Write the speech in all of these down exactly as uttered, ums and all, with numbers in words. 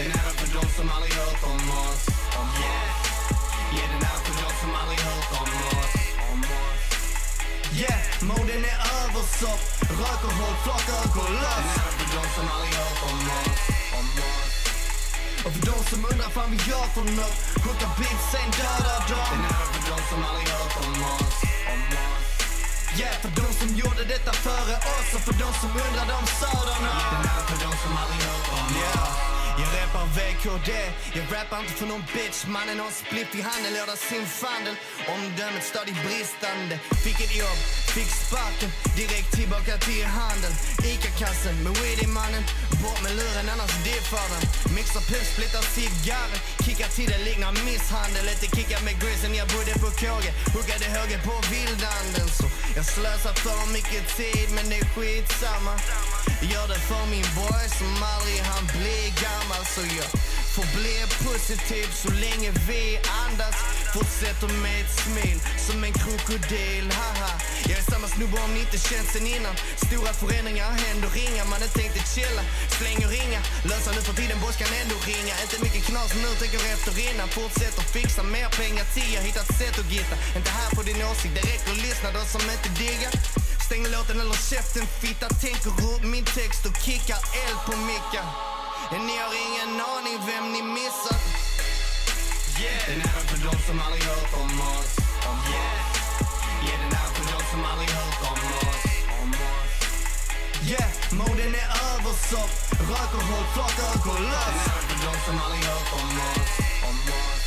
Den här är för de som aldrig hört om oss. Om oss. Ja, den här är för de som aldrig hört om oss. Om oss. Yeah, moden är översatt. Rök och håll, flaka och gå loss. Den här är för de som aldrig hört om oss. Om oss. Och för de som undrar fan vi gör för något. Skjuta beef, sen dödar dem. Den här är för de som aldrig hört om oss. Om oss. Yeah, för de som gjorde detta före oss. Och för de som undrar de söderna. Den här är för de som aldrig hört om oss. Yeah. Jag rappar V K D, jag rappar inte för någon bitch. Mannen har en spliff i handen, låter sin fandel. Omdömet stadigt bristande. Fick ett jobb, fick sparken. Direkt tillbaka till handeln. Ica-kassen med weed i mannen. Bort med luren, annars diffar den. Mixar puff, splittar cigarren. Kickar till det liknar misshandel. Lite kickar med grisen, jag bodde på Kåge. Huggade höger på vildanden. Så jag slösar för mycket tid, men det är skitsamma. Gör det för min boy som aldrig han blir gammal. Alltså jag förblir positiv så länge vi andas. Fortsätter med ett smil som en krokodil, haha. Jag är samma snubbe om ni inte känt sen innan. Stora förändringar händer, ringar man inte tänkte chilla. Slänger ringa, lösa nu för tiden, boss kan ändå ringa. Inte mycket knas nu, tänker efter innan. Fortsätter fixa mer pengar till jag hittat sätt att gitta. Inte här på din åsikt, det räcker att lyssna, de som inte diggar. Stäng låten eller käften fitta, tänker upp min text och kickar eld på mickan. Ni har ingen aning vem ni missat. Yeah. Den här är för de som aldrig hört om oss. Om yeah. Oss. Yeah, den här är för de som aldrig hört om oss. Om oss. Yeah, moden är översatt. Rök och håll, flaka och gå loss. Den här är för de som aldrig hört om oss. Om oss.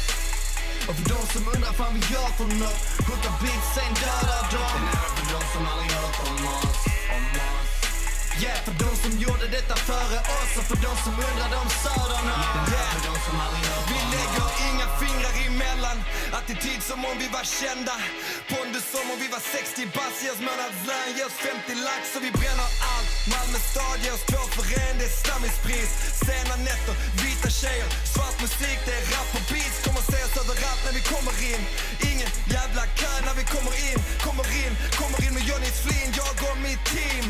Och för de som undrar fan vi gör för något. Skjuta beef, sen dödar dem. Den här är för de som aldrig hört om oss. Om oss. Yeah, för de som gjorde detta före oss. Och för de som undrar de söderna. Yeah, för de som aldrig hört. Vi lägger inga fingrar emellan. Attityd som om vi var kända. Pondus som om vi var sextio bass. Ge oss månadslön, ge oss femtio lax. Och vi bränner allt. Malmö stad ger oss två för en. Det är stammispris. Sena nätter, vita tjejer. Svart musik, det är rap och beats. Kommer se oss överallt när vi kommer in. Ingen jävla kö när vi kommer in. Kommer in, kommer in med Johnny's Flynn. Jag och mitt team.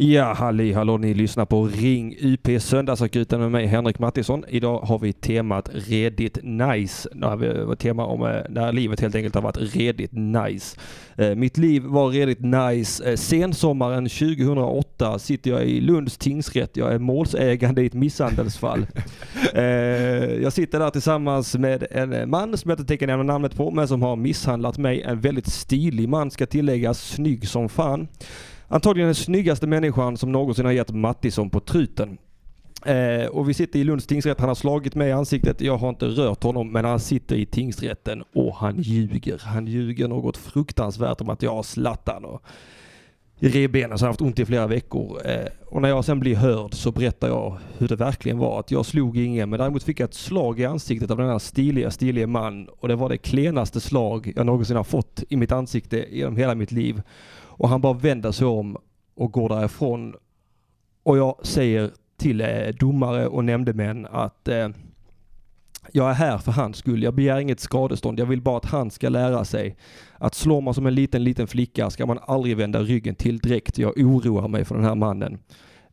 Ja, halli, hallå, ni lyssnar på Ring U P Söndagsakuten med mig, Henrik Mattisson. Idag har vi temat redigt nice. Tema om när livet helt enkelt har varit redigt nice. Mitt liv var redigt nice. Sensommaren tjugohundraåtta sitter jag i Lunds tingsrätt. Jag är målsägande i ett misshandelsfall. Jag sitter där tillsammans med en man som jag inte tänker nämna namnet på, men som har misshandlat mig. En väldigt stilig man, ska tilläggas, snygg som fan. Antagligen den snyggaste människan som någonsin har gett Mattisson på truten. Eh, och vi sitter i Lunds tingsrätt. Han har slagit mig i ansiktet. Jag har inte rört honom, men han sitter i tingsrätten och han ljuger. Han ljuger något fruktansvärt om att jag har slattan och rev benen så har haft ont i flera veckor. Eh, och när jag sen blir hörd så berättar jag hur det verkligen var. Att jag slog ingen, men däremot fick jag ett slag i ansiktet av den här stiliga, stiliga man. Och det var det klenaste slag jag någonsin har fått i mitt ansikte genom hela mitt liv. Och han bara vänder sig om och går därifrån. Och jag säger till eh, domare och nämndemän att eh, jag är här för hans skull. Jag begär inget skadestånd. Jag vill bara att han ska lära sig att slå man som en liten, liten flicka ska man aldrig vända ryggen till direkt. Jag oroar mig för den här mannen.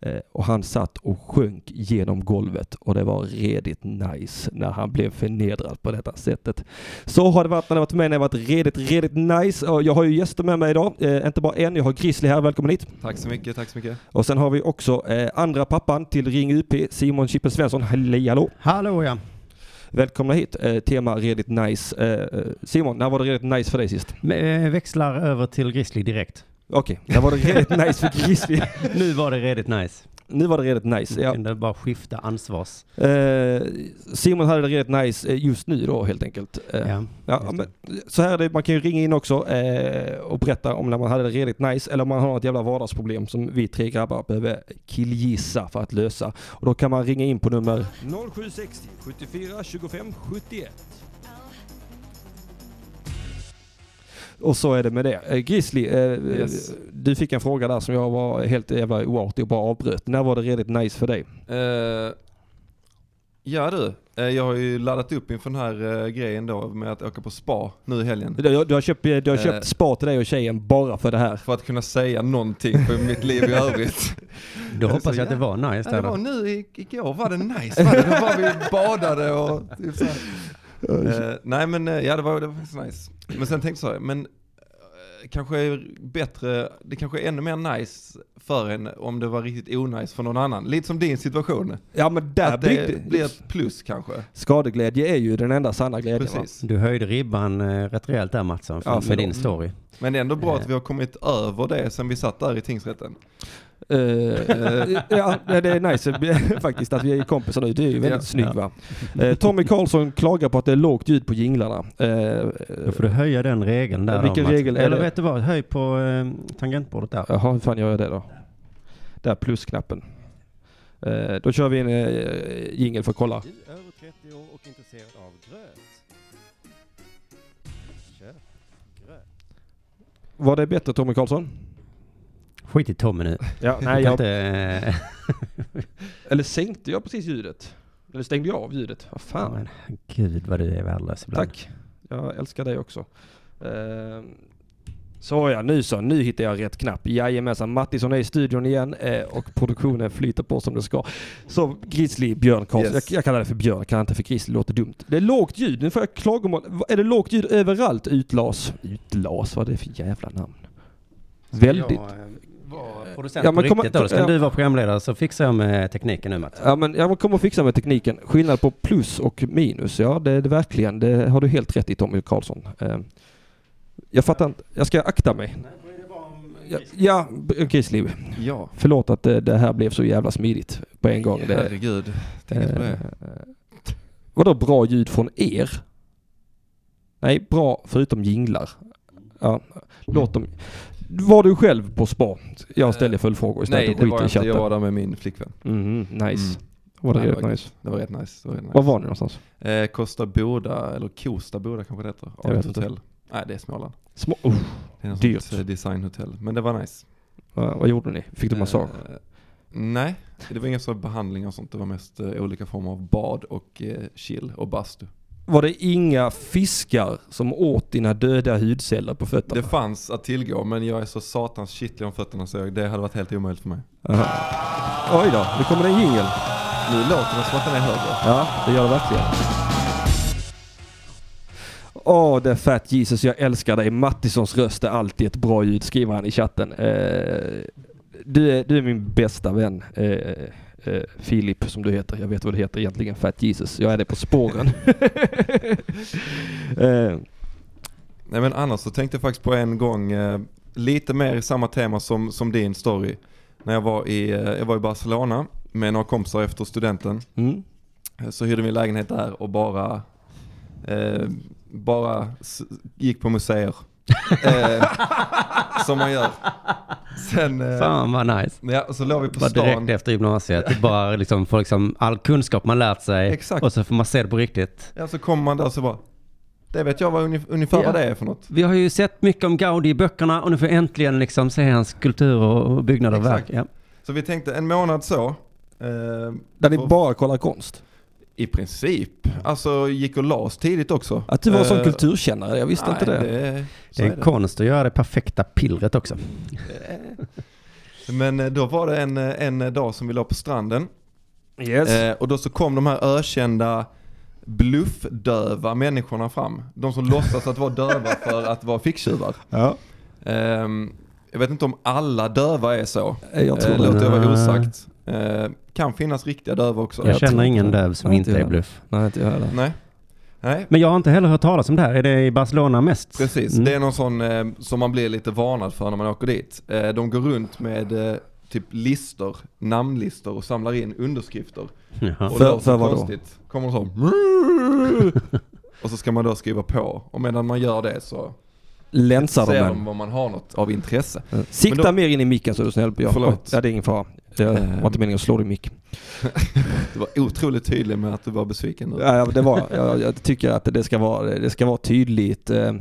Eh, och han satt och sjönk genom golvet. Och det var redigt nice när han blev förnedrad på detta sättet. Så har det varit när det varit med mig. Det har varit redigt, redigt nice. Och jag har ju gäster med mig idag. Eh, inte bara en. Jag har Grisli här. Välkommen hit. Tack så mycket. Tack så mycket. Och sen har vi också eh, andra pappan till Ring U P. Simon Chippen Svensson. Hallå, hallå. Hallå, ja. Välkomna hit. Eh, tema redigt nice. Eh, Simon, när var det redigt nice för dig sist? Men, eh, växlar över till Grisli direkt. Okej, okay. Där var det redigt nice för Grisli. Nu var det redigt nice. Nu var det redigt nice, ja. Det bara skifta ansvars. Eh, Simon hade det redigt nice just nu då, helt enkelt. Eh, ja, ja, men, så här är det, man kan ju ringa in också eh, och berätta om när man hade det redigt nice eller om man har något jävla vardagsproblem som vi tre grabbar behöver killgissa för att lösa. Och då kan man ringa in på nummer noll sju sex noll sju fyra två fem sju ett. Och så är det med det. Grisli, eh, yes. Du fick en fråga där som jag var helt jävla oartig och bara avbröt. När var det redigt nice för dig? Uh, Ja du, jag har ju laddat upp inför den här grejen då med att åka på spa nu i helgen. Du, du har köpt, du har köpt eh, spa till dig och tjejen bara för det här. För att kunna säga någonting för mitt liv i övrigt. Då hoppas så, jag att det var nice. Ja, det var nu i, igår var det nice. Var det? Då var vi badade och typ så här. Eh, nej men ja, det var, det var faktiskt nice. Men sen tänkte jag, men kanske är bättre, det kanske är ännu mer nice för en om det var riktigt onajs för någon annan. Lite som din situation. Ja, men där blir det blir ett plus kanske. Skadeglädje är ju den enda sanna glädjen. Precis. Du höjde ribban eh, rätt rejält där, Mattsson, för, ja, för med din story. Men det är ändå bra att vi har kommit över det sen vi satt där i tingsrätten. Uh, uh, ja, det är nice faktiskt att vi är kompisar nu. Det är ju väldigt ja, snygg ja. va? Uh, Tommy Karlsson klagar på att det är lågt ljud på jinglarna. Uh, Då får du höja den regeln där. Vilken regel? Eller vet du vad? Höj på uh, tangentbordet där. Jaha, hur fan gör jag det då? Där, plusknappen. Uh, då kör vi en uh, jingel för att kolla. Du är över trettio år och intresserad av gröt. Köp gröt. Var det bättre, Tommy Karlsson? Skit i Tommy nu. Ja, nej, jag... inte... Eller sänkte jag precis ljudet? Eller stängde jag av ljudet? Vad fan? Men, gud vad du är värdelös ibland. Tack. Jag älskar dig också. Uh... Så ja, nu så. Nu hittar jag rätt knapp. Jajamensan, Mattisson är i studion igen eh, och produktionen flyter på som det ska. Så Grisli, Björn Karlsson. Yes. Jag, jag kallar det för Björn, jag kallar inte för Grisli, låter dumt. Det är lågt ljud, nu får jag klagomål. Är det lågt ljud överallt? Utlas. Utlas, vad är det för jävla namn? Väldigt. Ja, ja, men riktigt, då ska ja, du vara programledare så fixar jag med tekniken nu, Matt. Ja, men jag kommer fixa med tekniken. Skillnad på plus och minus. Ja, det är det verkligen. Det har du helt rätt i, Tommy Karlsson. Eh, jag fattar inte. Jag ska akta mig. Nej, då är det bara om ja, ja, Grisliv. Ja. Förlåt att det, det här blev så jävla smidigt på en gång. Det, herregud. Tänk eh, på det. Vadå bra ljud från er? Nej, bra förutom jinglar. Ja, låt dem... Var du själv på spa? Jag ställde följdfrågor istället. Nej, det var inte. Jag var där med min flickvän. Mm, nice. Mm. Var det, Nej, det, var nice. det var rätt nice. Det var rätt nice. Var var ni någonstans? Eh, Kosta Boda, eller Kosta Boda kanske det heter. Jag vet hotell. Inte. Nej, det är Småland. Små... Oh, det är något dyrt. Sånt designhotell. Men det var nice. Uh, vad gjorde ni? Fick du massage? Uh, nej, det var inga sådana behandlingar och sånt. Det var mest uh, olika former av bad och uh, chill och bastu. Var det inga fiskar som åt dina döda hudceller på fötterna? Det fanns att tillgå, men jag är så satans kittlig om fötterna så det hade varit helt omöjligt för mig. Aha. Oj då, nu kommer det en jingel. Nu låter det som att den är högre. Ja, det gör det verkligen. Åh, oh, det är Fat Jesus, jag älskar dig. Mattissons röst är alltid ett bra ljud, skriver han i chatten. Eh, du, är, du är min bästa vän. Eh, Uh, Filip som du heter, jag vet vad det heter egentligen, Fat Jesus, jag är det på spåren. uh. Nej, men annars så tänkte jag faktiskt på en gång uh, lite mer i samma tema som, som din story när jag var i, uh, jag var i Barcelona med några kompisar efter studenten. Mm. uh, så hyrde vi lägenhet där och bara uh, bara s- gick på museer. eh, som man gör. Sen, eh, Fan vad nice. Ja, så låg vi på bara stan. Direkt efter gymnasiet. Det bara liksom, får liksom all kunskap man lärt sig. Exakt. Och så får man se det på riktigt. Ja, så kommer man där och så bara, det vet jag vad unif- ungefär ja. vad det är för något. Vi har ju sett mycket om Gaudi i böckerna och nu får äntligen liksom se hans kultur och byggnader och verk. Ja. Så vi tänkte en månad så. Eh, där ni bara kollar konst. I princip. Alltså gick och las tidigt också. Att du var uh, som kulturkännare, jag visste nej, inte det. Det, det är, är det. Konst att göra det perfekta pillret också. Men då var det en, en dag som vi låg på stranden. Yes. Eh, och då så kom de här ökända bluffdöva människorna fram. De som låtsas att vara döva för att vara ficktjuvar. Ja. Eh, jag vet inte om alla döva är så. Jag tror eh, låt det vara osagt. Eh, kan finnas riktiga döv också. Jag, jag känner ingen döv som inte är bluff. Nej, inte jag heller. Nej. Nej. Men jag har inte heller hört talas om det här. Är det i Barcelona mest? Precis, mm. Det är någon sån eh, som man blir lite varnad för när man åker dit. Eh, de går runt med eh, typ listor, namnlistor och samlar in underskrifter. Jaha. Och för, för vad konstigt, då? Kommer de så och så ska man då skriva på. Och medan man gör det så länsar de om vad man har något av intresse. Mm. Sikta då, mer in i micken så du snäll. Jag. Förlåt. Ja, det är ingen fara. Jag var inte meningen att slå dig i mick. Du var otroligt tydlig med att du var besviken nu. Ja, det var, jag, jag tycker att det ska vara, det ska vara tydligt eh,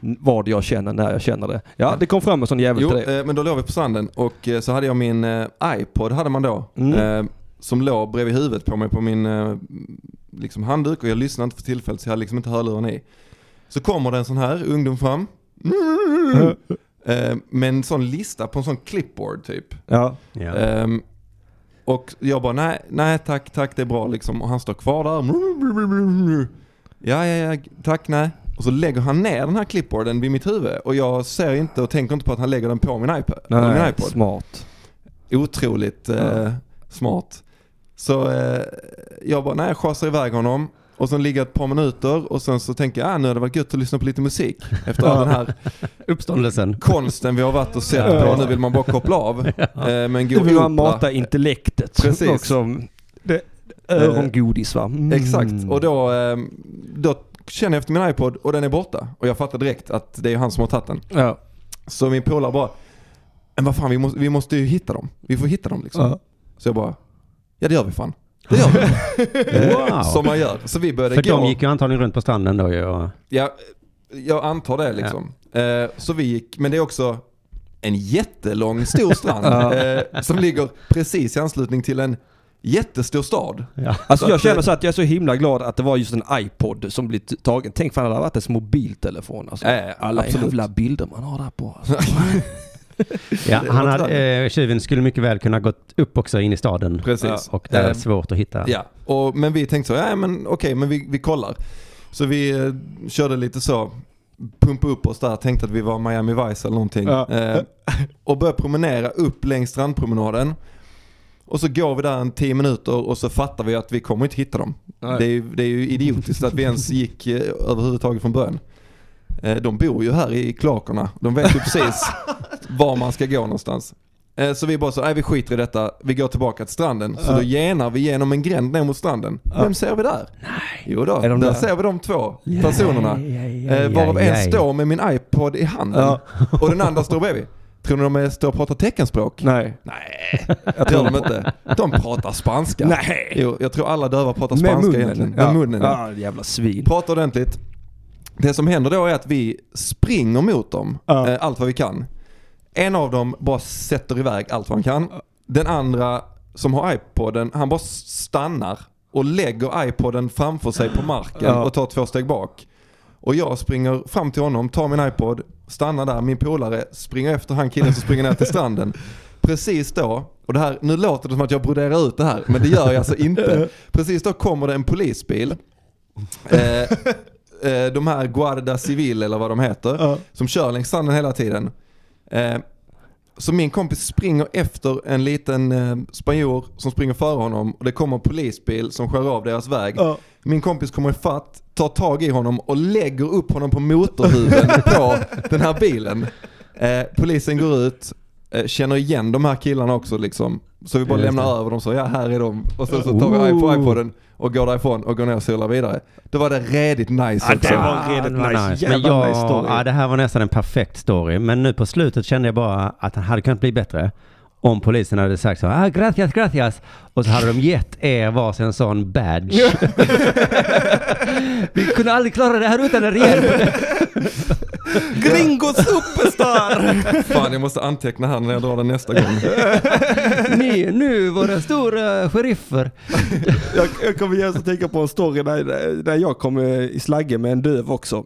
vad jag känner när jag känner det. Ja, det kom fram en sån jävel till dig. Eh, men då låg vi på sanden och eh, så hade jag min eh, iPod hade man då. Mm. Eh, som låg bredvid huvudet på mig på min liksom handduk, och jag lyssnade inte för tillfället så jag hade liksom inte hörlurarna i. Så kommer det en sån här ungdom fram mm. eh, med en sån lista på en sån clipboard typ. Ja. Ja. Eh, och jag bara nej, nej tack, tack det är bra liksom, och han står kvar där. Ja, ja, ja, tack, nej. Och så lägger han ner den här clipboarden vid mitt huvud, och jag ser inte och tänker inte på att han lägger den på min iPod. Nej, min iPod. Smart. Otroligt eh, ja. smart. Så eh, jag bara, nej, jag schasar iväg honom. Och sen ligger ett par minuter och sen så tänker jag, ah, nu hade det varit gött att lyssna på lite musik. Efter all den här uppståndelsen. Konsten vi har varit och sett på. Nu vill man bara koppla av. Ja. Eh, men gå vill man mata intellektet. Precis. Också. Det, örongodis va? Mm. Exakt. Och då, eh, då känner jag efter min iPod och den är borta. Och jag fattar direkt att det är han som har tagit den. Ja. Så min polare bara, men vad fan, vi måste, vi måste ju hitta dem. Vi får hitta dem liksom. Ja. Så jag bara, ja det gör vi fan. Det gör vi. Wow. Som man gör. Så vi började För gå. De gick ju antagligen runt på stranden då. Och... Ja, jag antar det liksom. Ja. Så vi gick, men det är också en jättelång stor strand ja. som ligger precis i anslutning till en jättestor stad. Ja. Alltså jag känner så att jag är så himla glad att det var just en iPod som blev tagen. Tänk fan, det hade varit ens mobiltelefon. Alltså. Äh, alla jävla bilder man har där på. Alltså. Ja, han hade, eh, tjuven skulle mycket väl kunna gått upp också in i staden. Precis. Och det är svårt att hitta. Ja. Och, men vi tänkte så, ja, men okej, men vi, vi kollar. Så vi eh, körde lite så, pumpa upp oss där, tänkte att vi var Miami Vice eller någonting. Ja. Eh, och började promenera upp längs strandpromenaden. Och så går vi där en tio minuter och så fattar vi att vi kommer inte hitta dem. Det är, det är ju idiotiskt att vi ens gick eh, överhuvudtaget från början. De bor ju här i klakorna. De vet ju precis var man ska gå någonstans. Så vi bara så, nej vi skiter i detta. Vi går tillbaka till stranden. Så då genar vi genom en gränd ner mot stranden. Vem ser vi där? Nej. Jo då, är de där? Där ser vi de två personerna. Varav en står med min iPod i handen. Ja. Och den andra står bredvid. Tror ni de står och pratar teckenspråk? Nej. Nej, jag tror de inte. De pratar spanska. Nej. Jo, jag tror alla döva pratar med spanska munnen. Egentligen. Med ja. munnen. Ja, jävla svin. Pratar ordentligt. Det som händer då är att vi springer mot dem uh. eh, allt vad vi kan. En av dem bara sätter iväg allt vad han kan. Den andra som har iPoden, han bara stannar och lägger iPoden framför sig på marken uh. och tar två steg bak. Och jag springer fram till honom, tar min iPod, stannar där, min polare springer efter han killen som springer ner till stranden. Precis då, och det här, nu låter det som att jag broderar ut det här, men det gör jag alltså inte. Precis då kommer det en polisbil. Eh, de här Guarda Civil eller vad de heter uh. som kör längs stranden hela tiden. Eh, så min kompis springer efter en liten eh, spanjor som springer före honom, och det kommer en polisbil som skär av deras väg. Uh. Min kompis kommer ifatt, tar tag i honom och lägger upp honom på motorhuven på den här bilen. Eh, polisen går ut, eh, känner igen de här killarna också liksom. Så vi bara Just lämnar det. över dem så, ja här är de. Och sen så tar vi på iPoden och går därifrån och går ner och solar vidare. Då var det redigt nice ja, också. Det var redigt ah, nice. nice. Men jag, nice story. Ja, det här var nästan en perfekt story. Men nu på slutet kände jag bara att han hade kunnat bli bättre. Om polisen hade sagt så, ah, gracias, gracias. Och så hade de gett er varsin en sån badge. Vi kunde aldrig klara det här utan en rejäl. Gringo superstar! Fan, jag måste anteckna här när jag drar den nästa gång. Ni, nu våra stora sheriffer. jag, jag kommer gärna att tänka på en story där, där jag kom i slaggen med en döv också.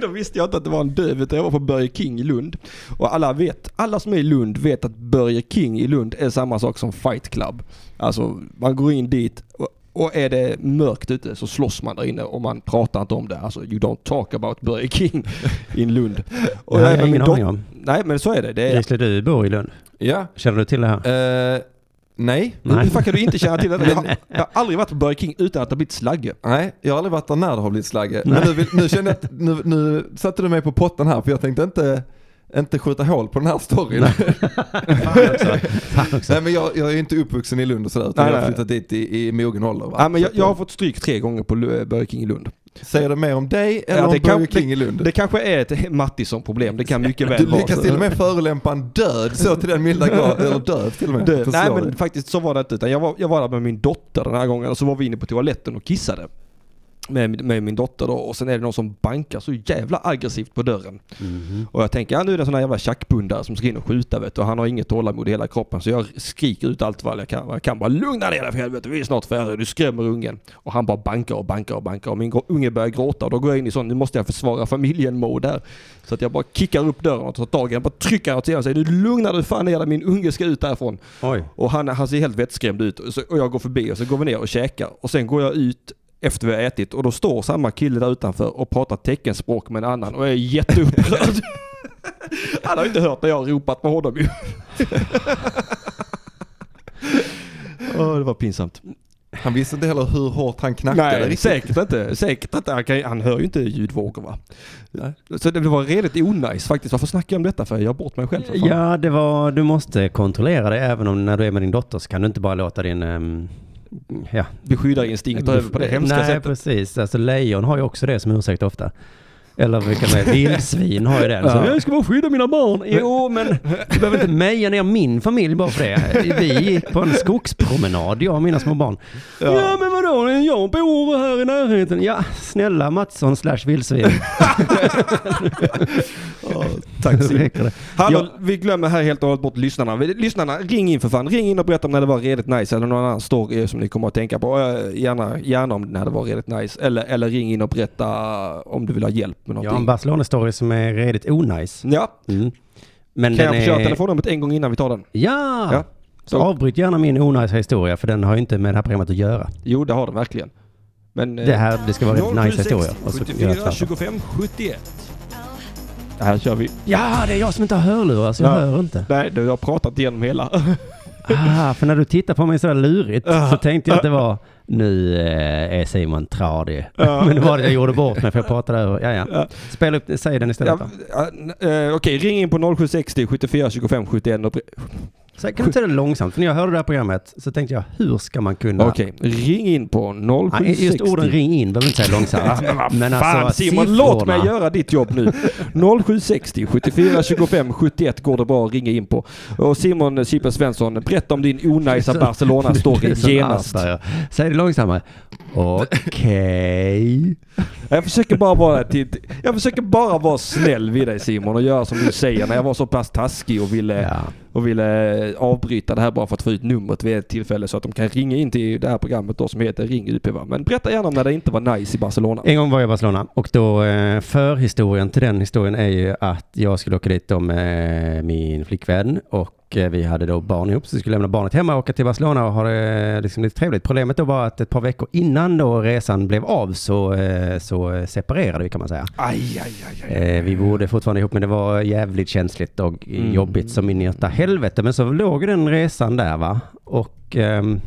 Då visste jag inte att det var en döv, utan jag var på Burger King i Lund. Och alla vet, alla som är i Lund vet att Burger King i Lund är samma sak som Fight Club. Alltså man går in dit och, och är det mörkt ute så slåss man där inne, och man pratar inte om det. Alltså you don't talk about Burger King in Lund. Och det här är ingen aning om. Nej, men så är det. Det är Grisli, du bor i Lund. Ja. Känner du till det här? Uh... Nej. Hur fan kan du inte känna till det? Jag har, jag har aldrig varit på Burger King utan att det har blivit slagge. Nej, jag har aldrig varit där när det har blivit slagge. Men nu, vill, nu, känner jag, nu, nu satte du mig på potten här, för jag tänkte inte, inte skjuta hål på den här storyn. Nej, fan också. Fan också. Nej men jag, jag är inte uppvuxen i Lund och sådär, utan nej, jag har flyttat dit i, i mogen ålder. Va? Nej, men jag, jag har fått stryk tre gånger på Burger King i Lund. Säger det mer om dig eller ja, om Burger King i Lund? Det kanske är ett Mattisson-problem. Det kan mycket väl vara. Du lyckas vara till och med förolämpa en död så till den milda grad. Eller död till och med. Död. Nej men faktiskt så var det inte. Jag var, jag var där med min dotter den här gången, och så var vi inne på toaletten och kissade. med, med min dotter då, och sen är det någon som bankar så jävla aggressivt på dörren. Mm. Och jag tänker, ja, nu är det en sån här jävla tjackbundare som ska in och skjuta, vet du, och han har inget tålamod i hela kroppen, så jag skriker ut allt vad jag kan. Jag kan bara lugna ner dig för helvete, vi är snart färdiga, du skrämmer ungen. Och han bara bankar och bankar och bankar, och min unge börjar gråta, och då går jag in i sån, nu måste jag försvara familjen-mode här. Så att jag bara kickar upp dörren och tar tag i den, bara trycker åt sidan och säger, nu lugnar du fan ner dig, min unge ska ut därifrån. Oj. Och han, han ser helt vettskrämd ut, och, så, och jag går förbi och så går vi ner och käkar, och sen går jag ut efter vi har ätit, och då står samma kille där utanför och pratar teckenspråk med en annan, och jag är jätteupprörd. Han har inte hört när jag har ropat på honom ju. Oh, det var pinsamt. Han visste inte heller hur hårt han knackade. Nej, riktigt. Säkert inte. Säkert inte. Han, kan, han hör ju inte ljudvågor, va? Nej. Så det var redigt onajs faktiskt. Varför snackar jag om detta? För jag har bort mig själv. Ja, det var, du måste kontrollera det. Även om när du är med din dotter så kan du inte bara låta din... Um... Ja. Beskyddarinstinkt över på det hemska Nej, sättet. Nej, precis. Alltså, lejon har ju också det som ursäkt ofta. Eller vilka med vildsvin har ju den. Ja. Så, jag ska bara skydda mina barn. Jo, men du behöver inte meja ner min familj bara för det. Vi gick på en skogspromenad, jag och mina små barn. Ja, ja men vadå? Jag bor här i närheten. Ja, snälla Mattisson slash vildsvin. Oh, tack så mycket. Hallå, vi glömmer här helt och hållet bort lyssnarna. Lyssnarna, ring in för fan. Ring in och berätta om när det var redigt nice, eller någon annan story som ni kommer att tänka på. Gärna, gärna om när det var redigt nice. Eller, eller ring in och berätta om du vill ha hjälp. Ja, en Barcelona-story som är redigt onajs. Ja. Mm. Men kan jag få köra är... telefonnumret en gång innan vi tar den? Ja! Ja. Så. Så avbryt gärna min onajsa historia, för den har ju inte med det här programmet att göra. Jo, det har den verkligen. Men, det här det ska vara en nice historia. sjuttiofyra tjugofem sjuttioett. Det här kör vi. Ja, det är jag som inte har hörlurar, så jag ja. hör inte. Nej, du har pratat igenom hela. Ah, för när du tittar på mig så lurigt så tänkte jag att det var... Nu är Simon tradig. Ja. Men det var det jag gjorde bort mig, för jag pratade över. Ja, ja. Ja. Spela upp, säg den istället. Ja, ja, Okej, okay. Ring in på noll sju sex noll sjuttiofyra tjugofem sjuttioett. Och... Så jag kan inte säga det långsamt, för när jag hörde det här programmet så tänkte jag, hur ska man kunna... Okej, okay. Ring in på noll sju sex noll. Just orden ring in, behöver inte säga långsamt. Men alltså, fan Simon, siffrorna... låt mig göra ditt jobb nu. noll sju sex noll sjuttiofyra tjugofem sjuttioett går det bra att ringa in på. Och Simon Chippen Svensson, berätta om din onajsa Barcelona-story genast. Säg det långsammare. Okej. Jag försöker bara vara till, jag försöker bara vara snäll vid dig Simon och göra som du säger, när jag var så pass taskig och ville ja. och ville avbryta det här bara för att få ut numret vid ett tillfälle så att de kan ringa in till det här programmet då som heter Ring U P. Men berätta gärna om när det inte var nice i Barcelona. En gång var jag i Barcelona, och då förhistorien till den historien är ju att jag skulle åka dit med min flickvän, och vi hade då barn ihop, så vi skulle lämna barnet hemma och åka till Barcelona och ha det liksom lite trevligt. Problemet då var att ett par veckor innan då resan blev av så, så separerade vi, kan man säga. Aj, aj, aj, aj. Vi bodde fortfarande ihop, men det var jävligt känsligt och mm. jobbigt som in i åtta helvete. Men så låg den resan där, va? Och... Um,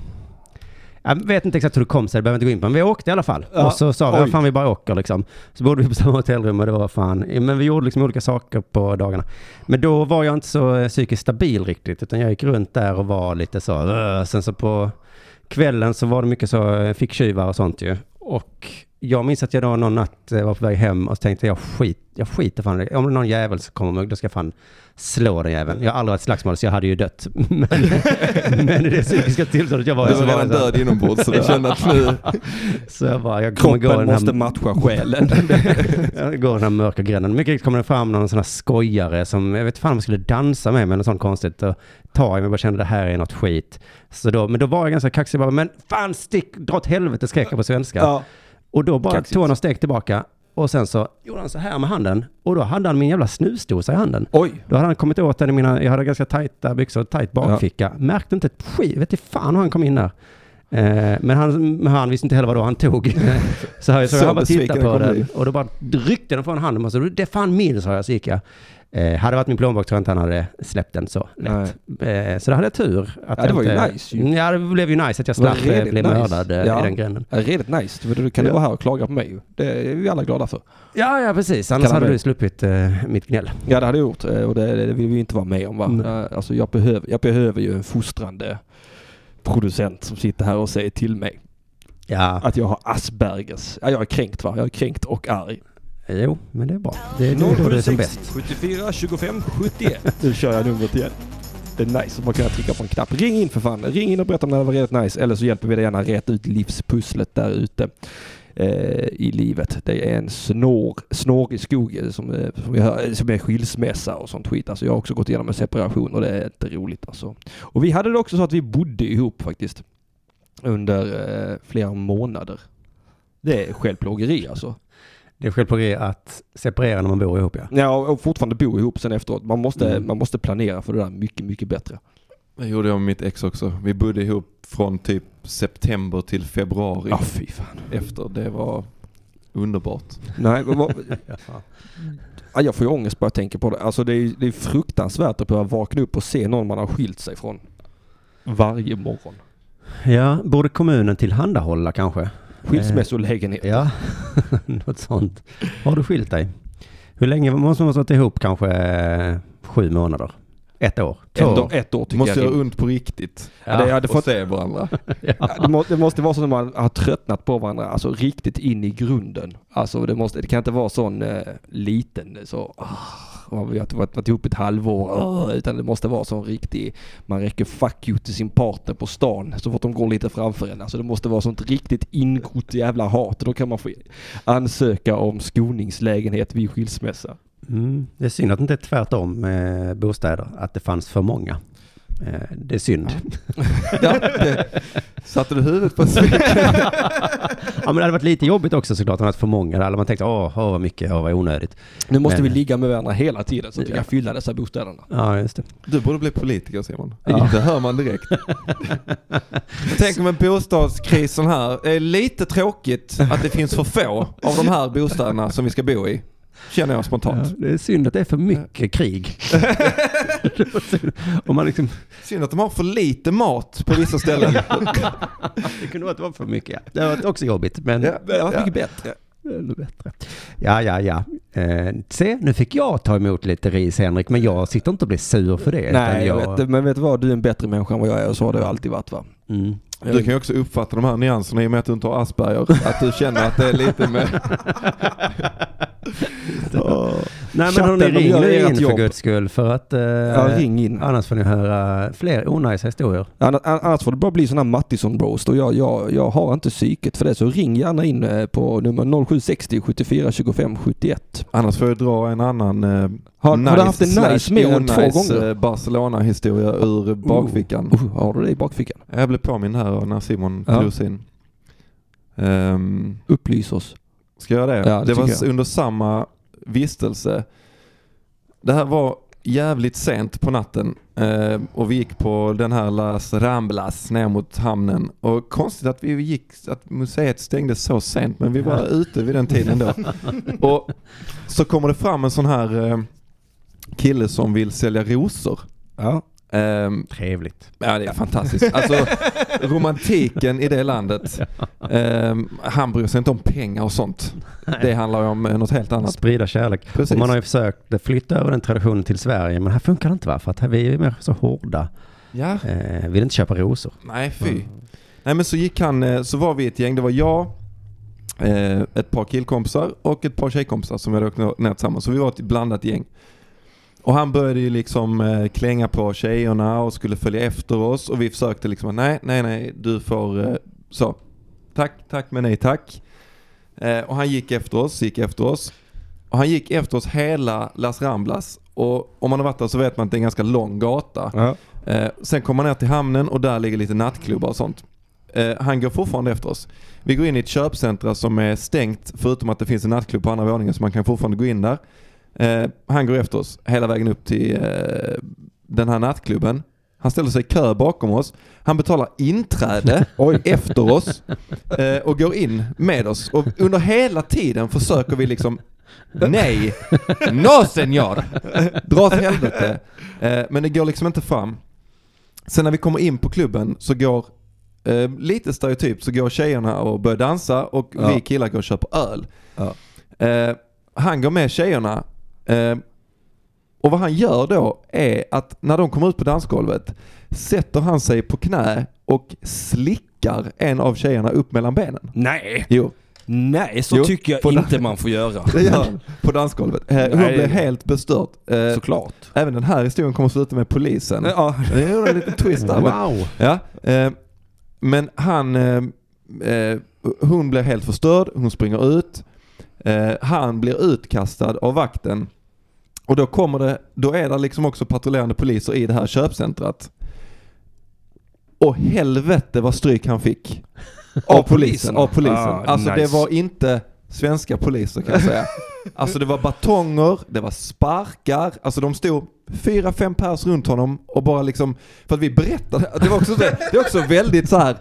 jag vet inte exakt hur det kom sig, det behöver inte gå in på, men vi åkte i alla fall. Ja. Och så sa vi, ja, fan vi bara åker liksom. Så bodde vi på samma hotellrum och det var fan, men vi gjorde liksom olika saker på dagarna. Men då var jag inte så psykiskt stabil riktigt, utan jag gick runt där och var lite så, sen så på kvällen så var det mycket så, fick tjuvar och sånt ju. Och jag minns att jag då någon natt var på väg hem och så tänkte jag, skit, jag skiter fan. Om någon jävel så kommer mig, då ska jag fan slå den jäveln. Jag har aldrig varit slagsmål så jag hade ju dött. Men, men det psykiska tillståndet jag var... Du var redan död inombords så du kände att nu... Så jag bara, jag kommer gå den här... Kroppen måste matcha själen. Jag går den här mörka gränden. Mycket riktigt kommer det fram någon sån här skojare som... Jag vet fan om jag skulle dansa med mig, något sånt konstigt. Och ta i mig, bara kände det här är något skit. Så då, men då var jag ganska kaxig. Bara, men fan stick, dra åt helvete, skräcker på svenska. Ja. Och då bara tog han och steg tillbaka. Och sen så gjorde han så här med handen. Och då hade han min jävla snusdosa i handen. Oj. Då hade han kommit åt den i mina... Jag hade ganska tajta byxor och tajt bakficka. Ja. Märkte inte ett skit. Vet du fan hur han kom in där. Eh, men han, han visste inte heller vad då han tog. Så här, så jag bara tittade på den. Och då bara ryckte den från handen. Och så, det är fan min, sa jag. Så gick jag. Eh, hade varit min plånbok tror jag inte han hade släppt den så lätt. Eh, så då hade jag tur. Att ja, det var ju inte, nice. Ju. Ja, det blev ju nice att jag slapp bli nice. mördad ja. i den gränden. Ja, redigt nice. Du kan ju ja. vara här och klaga på mig. Det är vi alla glada för. Ja, ja precis. Annars hade du sluppit eh, mitt gnäll. Ja, det hade jag gjort. Och det, det vill vi ju inte vara med om. Va? Mm. Alltså, jag, behöver, jag behöver ju en fostrande producent som sitter här och säger till mig ja. att jag har Aspergers. Ja, jag är kränkt, va? Jag är kränkt och arg. Jo, men det är bra. Det är noll sju sex, det är som bäst. sjuttiofyra tjugofem sjuttioett. Nu kör jag numret igen. Det är nice om man kan trycka på en knapp. Ring in för fan. Ring in och berätta om det var redan nice. Eller så hjälper vi dig gärna rätt ut livspusslet där ute. eh, i livet. Det är en snår, snår i skogen som, som, jag, som är skilsmässa och sånt skit. Alltså jag har också gått igenom en separation och det är inte roligt. Alltså. Och vi hade det också så att vi bodde ihop faktiskt under eh, flera månader. Det är självplågeri alltså. Det är självplågeri att separera när man bor ihop, ja. Ja, och fortfarande bo ihop sen efteråt. Man måste, mm. man måste planera för det där mycket, mycket bättre. Jag gjorde jag med mitt ex också. Vi bodde ihop från typ september till februari. Ja, fy fan. Efter, det var underbart. Nej, vad, ja, jag får ju ångest bara jag tänker på det. Alltså det är, det är fruktansvärt att behöva vakna upp och se någon man har skilt sig från varje morgon. Ja, borde kommunen tillhandahålla kanske? Skilsmässolägenhet. Ja, något sånt. Har du skilt dig? Hur länge måste man ha satt ihop? Kanske sju månader. Ett år. Två ett år, ett år tycker måste jag. Måste göra ont på riktigt. Ja. Det, jag, det får och se varandra. Ja. det, må, det måste vara så att man har tröttnat på varandra. Alltså riktigt in i grunden. Alltså det, måste, det kan inte vara sån eh, liten så... Oh. Vi har varit ihop ett halvår, utan det måste vara sån riktig, man räcker fuck you till sin partner på stan så fort de går lite framför en. Alltså det måste vara sånt riktigt ingott jävla hat. Då kan man få ansöka om skoningslägenhet vid skilsmässa. Mm. Det är synd att det inte är tvärtom med bostäder, att det fanns för många. Det är synd. Ja, det. Satte du huvudet på sig? Ja, men det hade varit lite jobbigt också såklart att för många där. Man tänkte, åh, åh vad mycket, åh, vad onödigt. Nu måste men... vi ligga med varandra hela tiden så att vi kan fylla dessa bostäderna. Ja, just det. Du borde bli politiker, Simon. Ja. Det hör man direkt. Tänk om en bostadskrisen här. Det är lite tråkigt att det finns för få av de här bostäderna som vi ska bo i. Känner jag spontant. Ja, det är synd att det är för mycket krig. Om man liksom... Synd att de har för lite mat på vissa ställen. Det kunde vara att det var för mycket. Ja. Det var också jobbigt, men ja, det var mycket ja. bättre. Eller bättre. Ja, ja, ja. Eh, se, nu fick jag ta emot lite ris, Henrik, men jag sitter inte och blir sur för det. Nej, jag... vet, men vet du vad? Du är en bättre människa än vad jag är, och så har det alltid varit, va? Mm. Du kan ju också uppfatta de här nyanserna i och med att du inte har Asperger. Att du känner att det är lite med... oh. Nej, men hon ringer in för guds skull för att eh, ja, ring in. Annars får ni höra fler onajsa historier. Ann- annars får det bara bli sådana Mattisson Bros. Och jag, jag, jag har inte psyket för det, så ring gärna in på nummer noll sju sex noll sju fyra två fem sju ett. Annars får jag dra en annan eh, har, nice, har du haft en nice mer än två gånger Barcelona-historia ur bakfickan? Oh, oh, har du det i bakfickan? Jag blev påminn här när Simon ja. drog in. Um, Upplys oss. Ska jag det? Ja, det det var jag. Under samma vistelse. Det här var jävligt sent på natten. Eh, och vi gick på den här Las Ramblas ner mot hamnen. Och konstigt att vi gick, att museet stängde så sent. Men vi var ja. ute vid den tiden då. Och så kommer det fram en sån här eh, kille som vill sälja rosor. Ja. Um, Trevligt. Ja, det är fantastiskt. Alltså romantiken i det landet. Um, han bryr sig inte om pengar och sånt. Nej. Det handlar om något helt annat. Sprida kärlek. Man har ju försökt flytta över den traditionen till Sverige, men här funkar det inte, va? För att här vi är mer så hårda. Ja. Uh, vill inte köpa rosor. Nej, fy. Mm. Nej, men så gick han, så var vi ett gäng. Det var jag, uh, ett par killkompisar och ett par tjejkompisar som vi hade åkt ner tillsammans. Så vi var ett blandat gäng. Och han började ju liksom eh, klänga på tjejerna och skulle följa efter oss. Och vi försökte liksom, nej, nej, nej, du får eh, så. Tack, tack, men nej, tack. Eh, och han gick efter oss, gick efter oss. Och han gick efter oss hela Las Ramblas. Och om man har varit där så vet man att det är en ganska lång gata. Ja. Eh, sen kommer man ner till hamnen och där ligger lite nattklubbar och sånt. Eh, han går fortfarande efter oss. Vi går in i ett köpcentra som är stängt förutom att det finns en nattklubb på andra våningen, så man kan fortfarande gå in där. Eh, han går efter oss hela vägen upp till eh, den här nattklubben. Han ställer sig i kö bakom oss. Han betalar inträde efter oss eh, och går in med oss. Och under hela tiden försöker vi liksom nej, no senor, dra åt helvete. Eh, men det går liksom inte fram. Sen när vi kommer in på klubben så går eh, lite stereotyp, så går tjejerna och börjar dansa och ja. vi killar går och köper öl. Ja. Eh, han går med tjejerna. Uh, och vad han gör då är att när de kommer ut på dansgolvet sätter han sig på knä och slickar en av tjejerna upp mellan benen. Nej. Jo. Nej, så jo, tycker jag dans- inte man får göra. Det gör han på dansgolvet. Uh, hon blev helt bestört. Uh, Såklart. Även den här historien kommer sluta med polisen. Ja, det är en liten twist där. Wow. Men, ja, uh, men han... Uh, Eh, hon blir helt förstörd. Hon springer ut. Eh, han blir utkastad av vakten. Och då kommer det, då är det liksom också patrullerande poliser i det här köpcentret. Och helvete vad stryk han fick. Av polisen. Av polisen. Ah, alltså nice. Det var inte svenska poliser kan jag säga. Alltså det var batonger, det var sparkar. Alltså de stod fyra, fem pers runt honom och bara liksom, för att vi berättade, det var också, det, det var också väldigt så här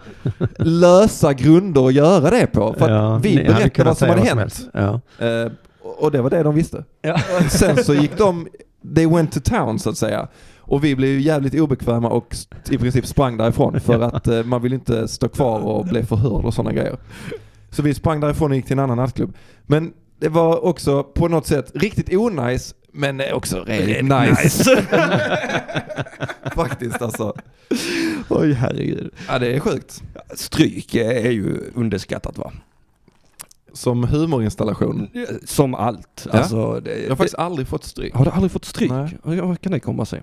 lösa grunder att göra det på. För att ja, vi nej, berättade vad som hade vad som hänt. Ja. Eh, och det var det de visste. Ja. Sen så gick de, they went to town så att säga. Och vi blev ju jävligt obekväma och i princip sprang därifrån för att eh, man vill inte stå kvar och bli förhörd och sådana grejer. Så vi sprang därifrån och gick till en annan nattklubb. Men det var också på något sätt riktigt onajs, men också riktigt nice. nice. Faktiskt alltså. Oj herregud. Ja, det är sjukt. Stryk är ju underskattat va? Som humorinstallation? Som allt. Ja. Alltså, det, jag har faktiskt det, aldrig fått stryk. Har du aldrig fått stryk? Nej. Hur kan det komma sig?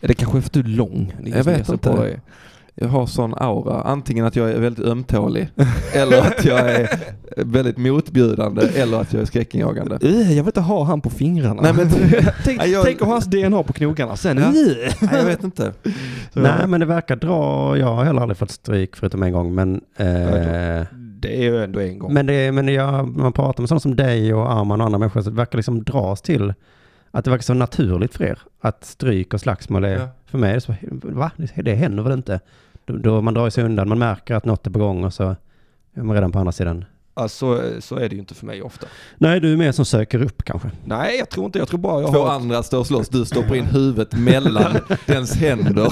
Är det kanske för att du är lång? Jag vet inte. På jag har sån aura. Antingen att jag är väldigt ömtålig eller att jag är väldigt motbjudande eller att jag är skräckinjagande. Jag vill inte ha han på fingrarna. Nej, men, tänk, jag, tänk om hans D N A på knogarna sen. Ja. Nej, jag vet inte. Så. Nej, men det verkar dra. Jag har heller aldrig fått stryk förutom en gång. Men... Eh, det är ju ändå en gång. Men, det, men jag, man pratar med sådana som dig och Arman och andra människor så det verkar liksom dras till att det verkar så naturligt för er att stryk och slagsmål är, ja. För mig är det så, va? Det händer väl inte? Då, då man drar sig undan, man märker att något är på gång och så är man redan på andra sidan. Alltså, så är det ju inte för mig ofta. Nej, du är mer som söker upp kanske. Nej, jag tror inte. Jag tror bara jag Två har... andra står och slåss. Du stoppar in huvudet mellan dens händer.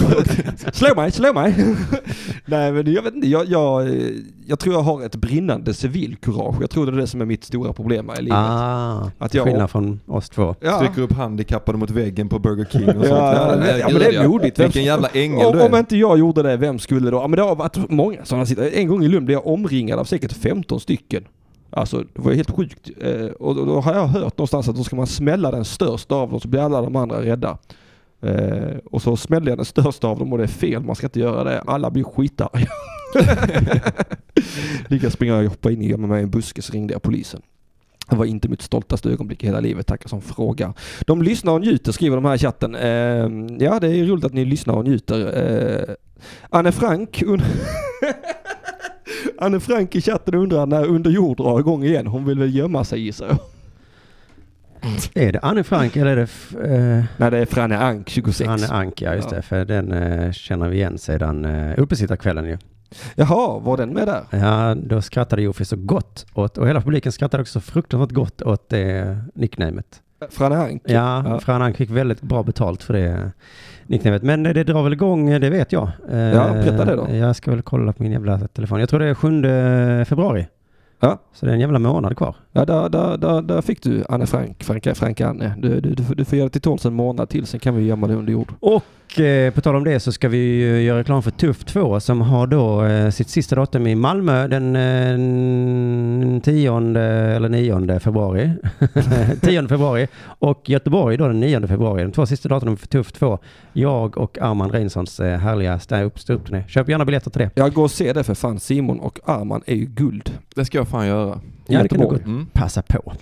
Slå mig, slå mig. Nej, men jag vet inte. Jag, jag, jag tror jag har ett brinnande civilkurage. Jag tror det är det som är mitt stora problem i livet. Ah, att jag skillnad från oss två. Ja. Trycker upp handikappade mot väggen på Burger King och sånt. Ja, ja, nej, ja, men det är modigt. Vilken jävla ängel om, du är. Om inte jag gjorde det, vem skulle då? Ja, men det har varit många sådana sitter. En gång i Lund blev jag omringad av säkert femton stycken. Alltså det var helt sjukt eh, och då, då har jag hört någonstans att då ska man smälla den största av dem så blir alla de andra rädda eh, och så smäller jag den största av dem och det är fel, man ska inte göra det, alla blir skitar. Lika springer jag hoppa in i med mig i en buske så ringde jag polisen. Det var inte mitt stoltaste ögonblick i hela livet, tackar som fråga. De lyssnar och njuter, skriver de här i chatten. Eh, ja, det är roligt att ni lyssnar och njuter. Eh, Anne Frank und- Anne Frank i chatten undrar när Under jord drar igång igen. Hon vill väl gömma sig, gissar jag. Är det Anne Frank eller är det... F- uh... Nej, det är Franne Ank tjugosex. Franne Ank, ja just ja. Det. För den uh, känner vi igen sedan uh, uppesittarkvällen ju. Jaha, var den med där? Ja, då skrattade Jofi så gott åt. Och hela publiken skrattade också fruktansvärt gott åt det nicknamet. Franne Ank? Ja, ja. Franne Ank fick väldigt bra betalt för det nicknamet. Men det drar väl igång, det vet jag. Ja, berätta det då. Jag ska väl kolla på min jävla telefon. Jag tror det är sjunde februari. Ja. Så det är en jävla månad kvar. Ja, där, där, där, där fick du Anne Frank. Franka, Franka Anne. Du, du, du, du får göra till tolv en månad till. Sen kan vi gömma det under jord. Och eh, på tal om det så ska vi göra reklam för Tuff två. Som har då eh, sitt sista datum i Malmö. Den eh, tionde eller nionde februari. tionde februari. Och Göteborg då den nionde februari. De två sista datumen för Tuff två. Jag och Arman Reinsons eh, härliga stand-up-ståuppturné. Köp gärna biljetter till det. Jag går och ser det för fan. Simon och Arman är ju guld. Det ska jag fan göra. Ja, det kan du mm. passa på.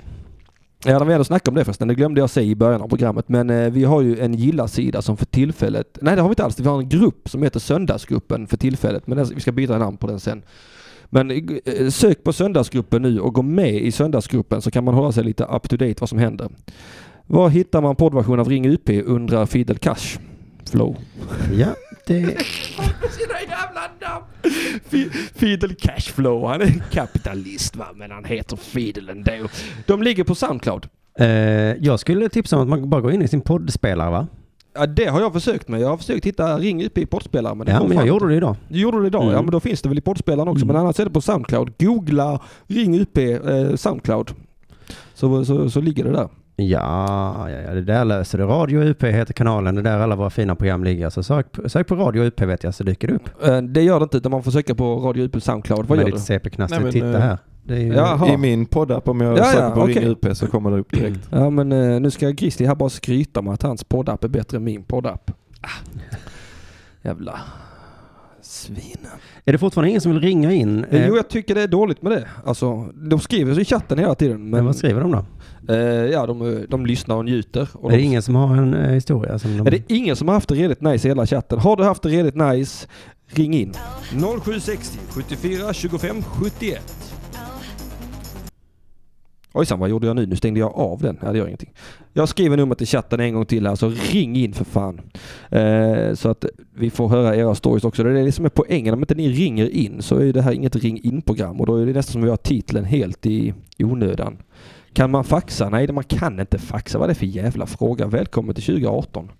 Ja, när vi hade snackat om det förresten. Det glömde jag säga i början av programmet. Men eh, vi har ju en gilla-sida som för tillfället... Nej, det har vi inte alls. Vi har en grupp som heter Söndagsgruppen för tillfället. Men den, vi ska byta namn på den sen. Men eh, sök på Söndagsgruppen nu och gå med i Söndagsgruppen så kan man hålla sig lite up to date vad som händer. Var hittar man poddversion av Ring U P? Undrar Fidel Cashflow. Ja, det... Fidel Cashflow, han är en kapitalist va, men han heter Fidel ändå. De ligger på SoundCloud. eh, Jag skulle tipsa om att man bara går in i sin poddspelare va? Ja, det har jag försökt med. Jag har försökt hitta Ring U P i poddspelare men det. Ja men jag fram. gjorde det idag Gjorde det idag, mm. ja men då finns det väl i poddspelaren också. mm. Men annars är det på SoundCloud. Googla Ring U P eh, SoundCloud så, så, så ligger det där. Ja, ja, ja, det där löser det. Radio U P heter kanalen, det där alla våra fina program ligger. Så sök, sök på Radio U P vet jag, så dyker det upp. uh, Det gör det inte, utan man får söka på Radio U P SoundCloud. Vad men gör ditt C P-knast, nej, titta uh, här det är ju... I min poddapp om jag ja, söker ja, på okay. Ring U P så kommer det upp direkt. Ja men uh, nu ska Grisli här bara skryta om att hans poddapp är bättre än min poddapp. ah. Jävla Svinen. Är det fortfarande ingen som vill ringa in? Eh, jo, jag tycker det är dåligt med det. Alltså, de skriver så i chatten hela tiden. Men, men vad skriver de då? Eh, ja, de, de lyssnar och njuter. Och är det de... ingen som har en eh, historia? Som de... Är det ingen som har haft det redigt nice i hela chatten? Har du haft det redigt nice, ring in. noll sju sex noll sjuttiofyra tjugofem sjuttioett. Ojsan, vad gjorde jag nu? Nu stängde jag av den. Nej, det gör ingenting. Jag skriver numret i chatten en gång till här, så ring in för fan. Eh, så att vi får höra era stories också. Det är det som är poängen. Om inte ni ringer in så är det här inget ring-in-program. Och då är det nästan som vi har titeln helt i onödan. Kan man faxa? Nej, man kan inte faxa. Vad är det för jävla fråga? Välkommen till tjugo arton.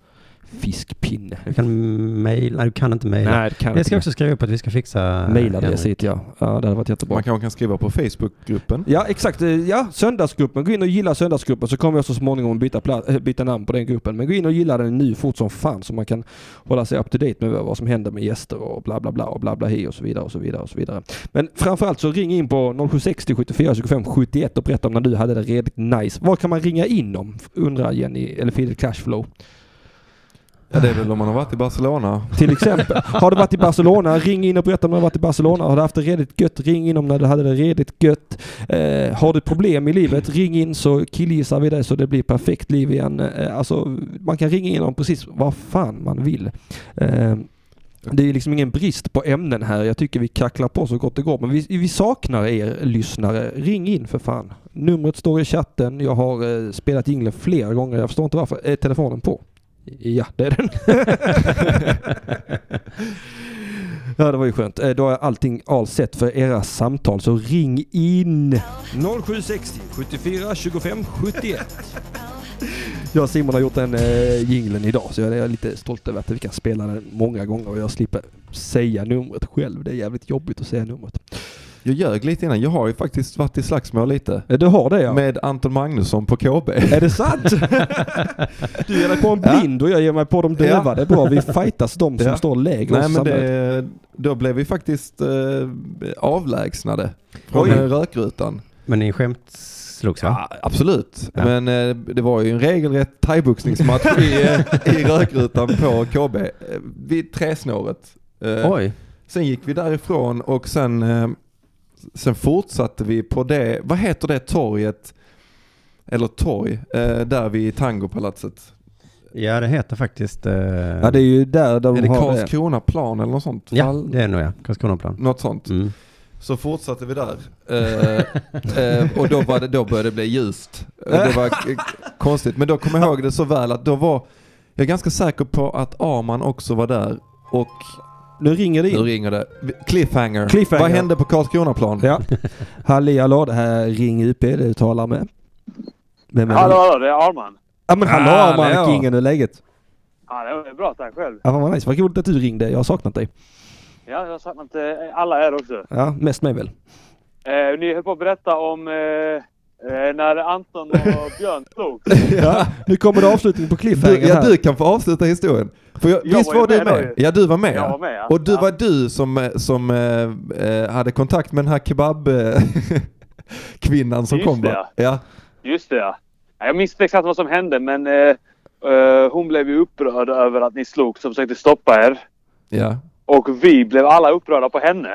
Fiskpinne. Du kan mejla. Du kan inte mejla. Nej, det kan jag inte. Ska också skriva upp att vi ska fixa. Mejla det sitt, ja. Ja, det hade varit jättebra. Man kan, man kan skriva på Facebookgruppen. Ja, exakt. Ja, söndagsgruppen. Gå in och gilla söndagsgruppen, så kommer jag så småningom byta, pla- byta namn på den gruppen. Men gå in och gilla den nu fort som fan, så man kan hålla sig up to date med vad som händer med gäster och bla bla bla och bla bla hej och så vidare och så vidare och så vidare. Men framförallt så ring in på noll sju sex noll sjuttiofyra tjugofem sjuttioett och berätta om när du hade det redigt nice. Vad kan man ringa in om? Undrar Jenny eller Fidel Cashflow. Ja, det är väl om man har varit i Barcelona. Till exempel. Har du varit i Barcelona? Ring in och berätta om du har varit i Barcelona. Har du haft det redigt gött? Ring in om när du hade det redigt gött. Eh, har du problem i livet? Ring in så killgissar vi det så det blir perfekt liv igen. Eh, alltså, man kan ringa in om precis vad fan man vill. Eh, det är liksom ingen brist på ämnen här. Jag tycker vi kacklar på så gott det går. Men vi, vi saknar er lyssnare. Ring in för fan. Numret står i chatten. Jag har eh, spelat jinglen flera gånger. Jag förstår inte varför. Är telefonen på? Ja, det är den. Ja, det var ju skönt. Då är allting all sett för era samtal, så ring in. noll sju sex noll sjuttiofyra tjugofem sjuttioett. Jag och Simon har gjort den eh, jinglen idag, så jag är lite stolt över att vi kan spela den många gånger och jag slipper säga numret själv. Det är jävligt jobbigt att säga numret. Jag ljög lite innan. Jag har ju faktiskt varit i slagsmål lite. Du har det, ja. Med Anton Magnusson på K B. Är det sant? Du ger dig på en blind, ja. Och jag ger mig på de döva. Ja. Det är bra. Vi fightas de som ja. står lägre. Nej, men det, då blev vi faktiskt eh, avlägsnade från Oj. rökrutan. Men ni skämts? Ja, absolut. Ja. Men eh, det var ju en regelrätt thaiboxningsmatch i, eh, i rökrutan på K B. Vid träsnåret. Eh, Oj. Sen gick vi därifrån och sen... Eh, Sen fortsatte vi på det, vad heter det torget, eller torg, eh, där vid Tangopalatset? Ja, det heter faktiskt... Eh, ja, det är ju där de är det har det. Är det Karlskronaplan eller något sånt? Ja, All... det är nog ja, Karlskronaplan. Något sånt. Mm. Så fortsatte vi där. Eh, eh, och då, var det, då började det bli ljust. Och det var konstigt, men då kommer jag ihåg det så väl att då var... Jag är ganska säker på att Arman också var där och... Nu ringer det in. Nu ringer det. Cliffhanger. Cliffhanger. Vad hände på Karlskronaplan? Ja. Halli, hallå, det här Ring U P, det du talar med. Vem är hallå, hallå, det är Arman. Ja, men hallå ah, Arman, ja. Kingen, hur är läget? Ja, det är bra, tack själv. Ja, vad nice. Vad roligt att du ringde, jag har saknat dig. Ja, jag har saknat alla er också. Ja, mest mig väl. Eh, ni höll på att berätta om... Eh... Eh, när Anton och Björn slog. Ja, nu kommer det avslutning på cliffhanger här. Ja, du kan få avsluta historien. För jag, jag visst var, var du med? med? Ja, du var med. Jag var med ja. Och du ja. var du som, som eh, hade kontakt med den här kebab-kvinnan som Just kom. Det. Ja. Just det, ja. Jag minns inte exakt vad som hände, men eh, eh, hon blev ju upprörd över att ni slog, som försökte stoppa er. Ja. Och vi blev alla upprörda på henne.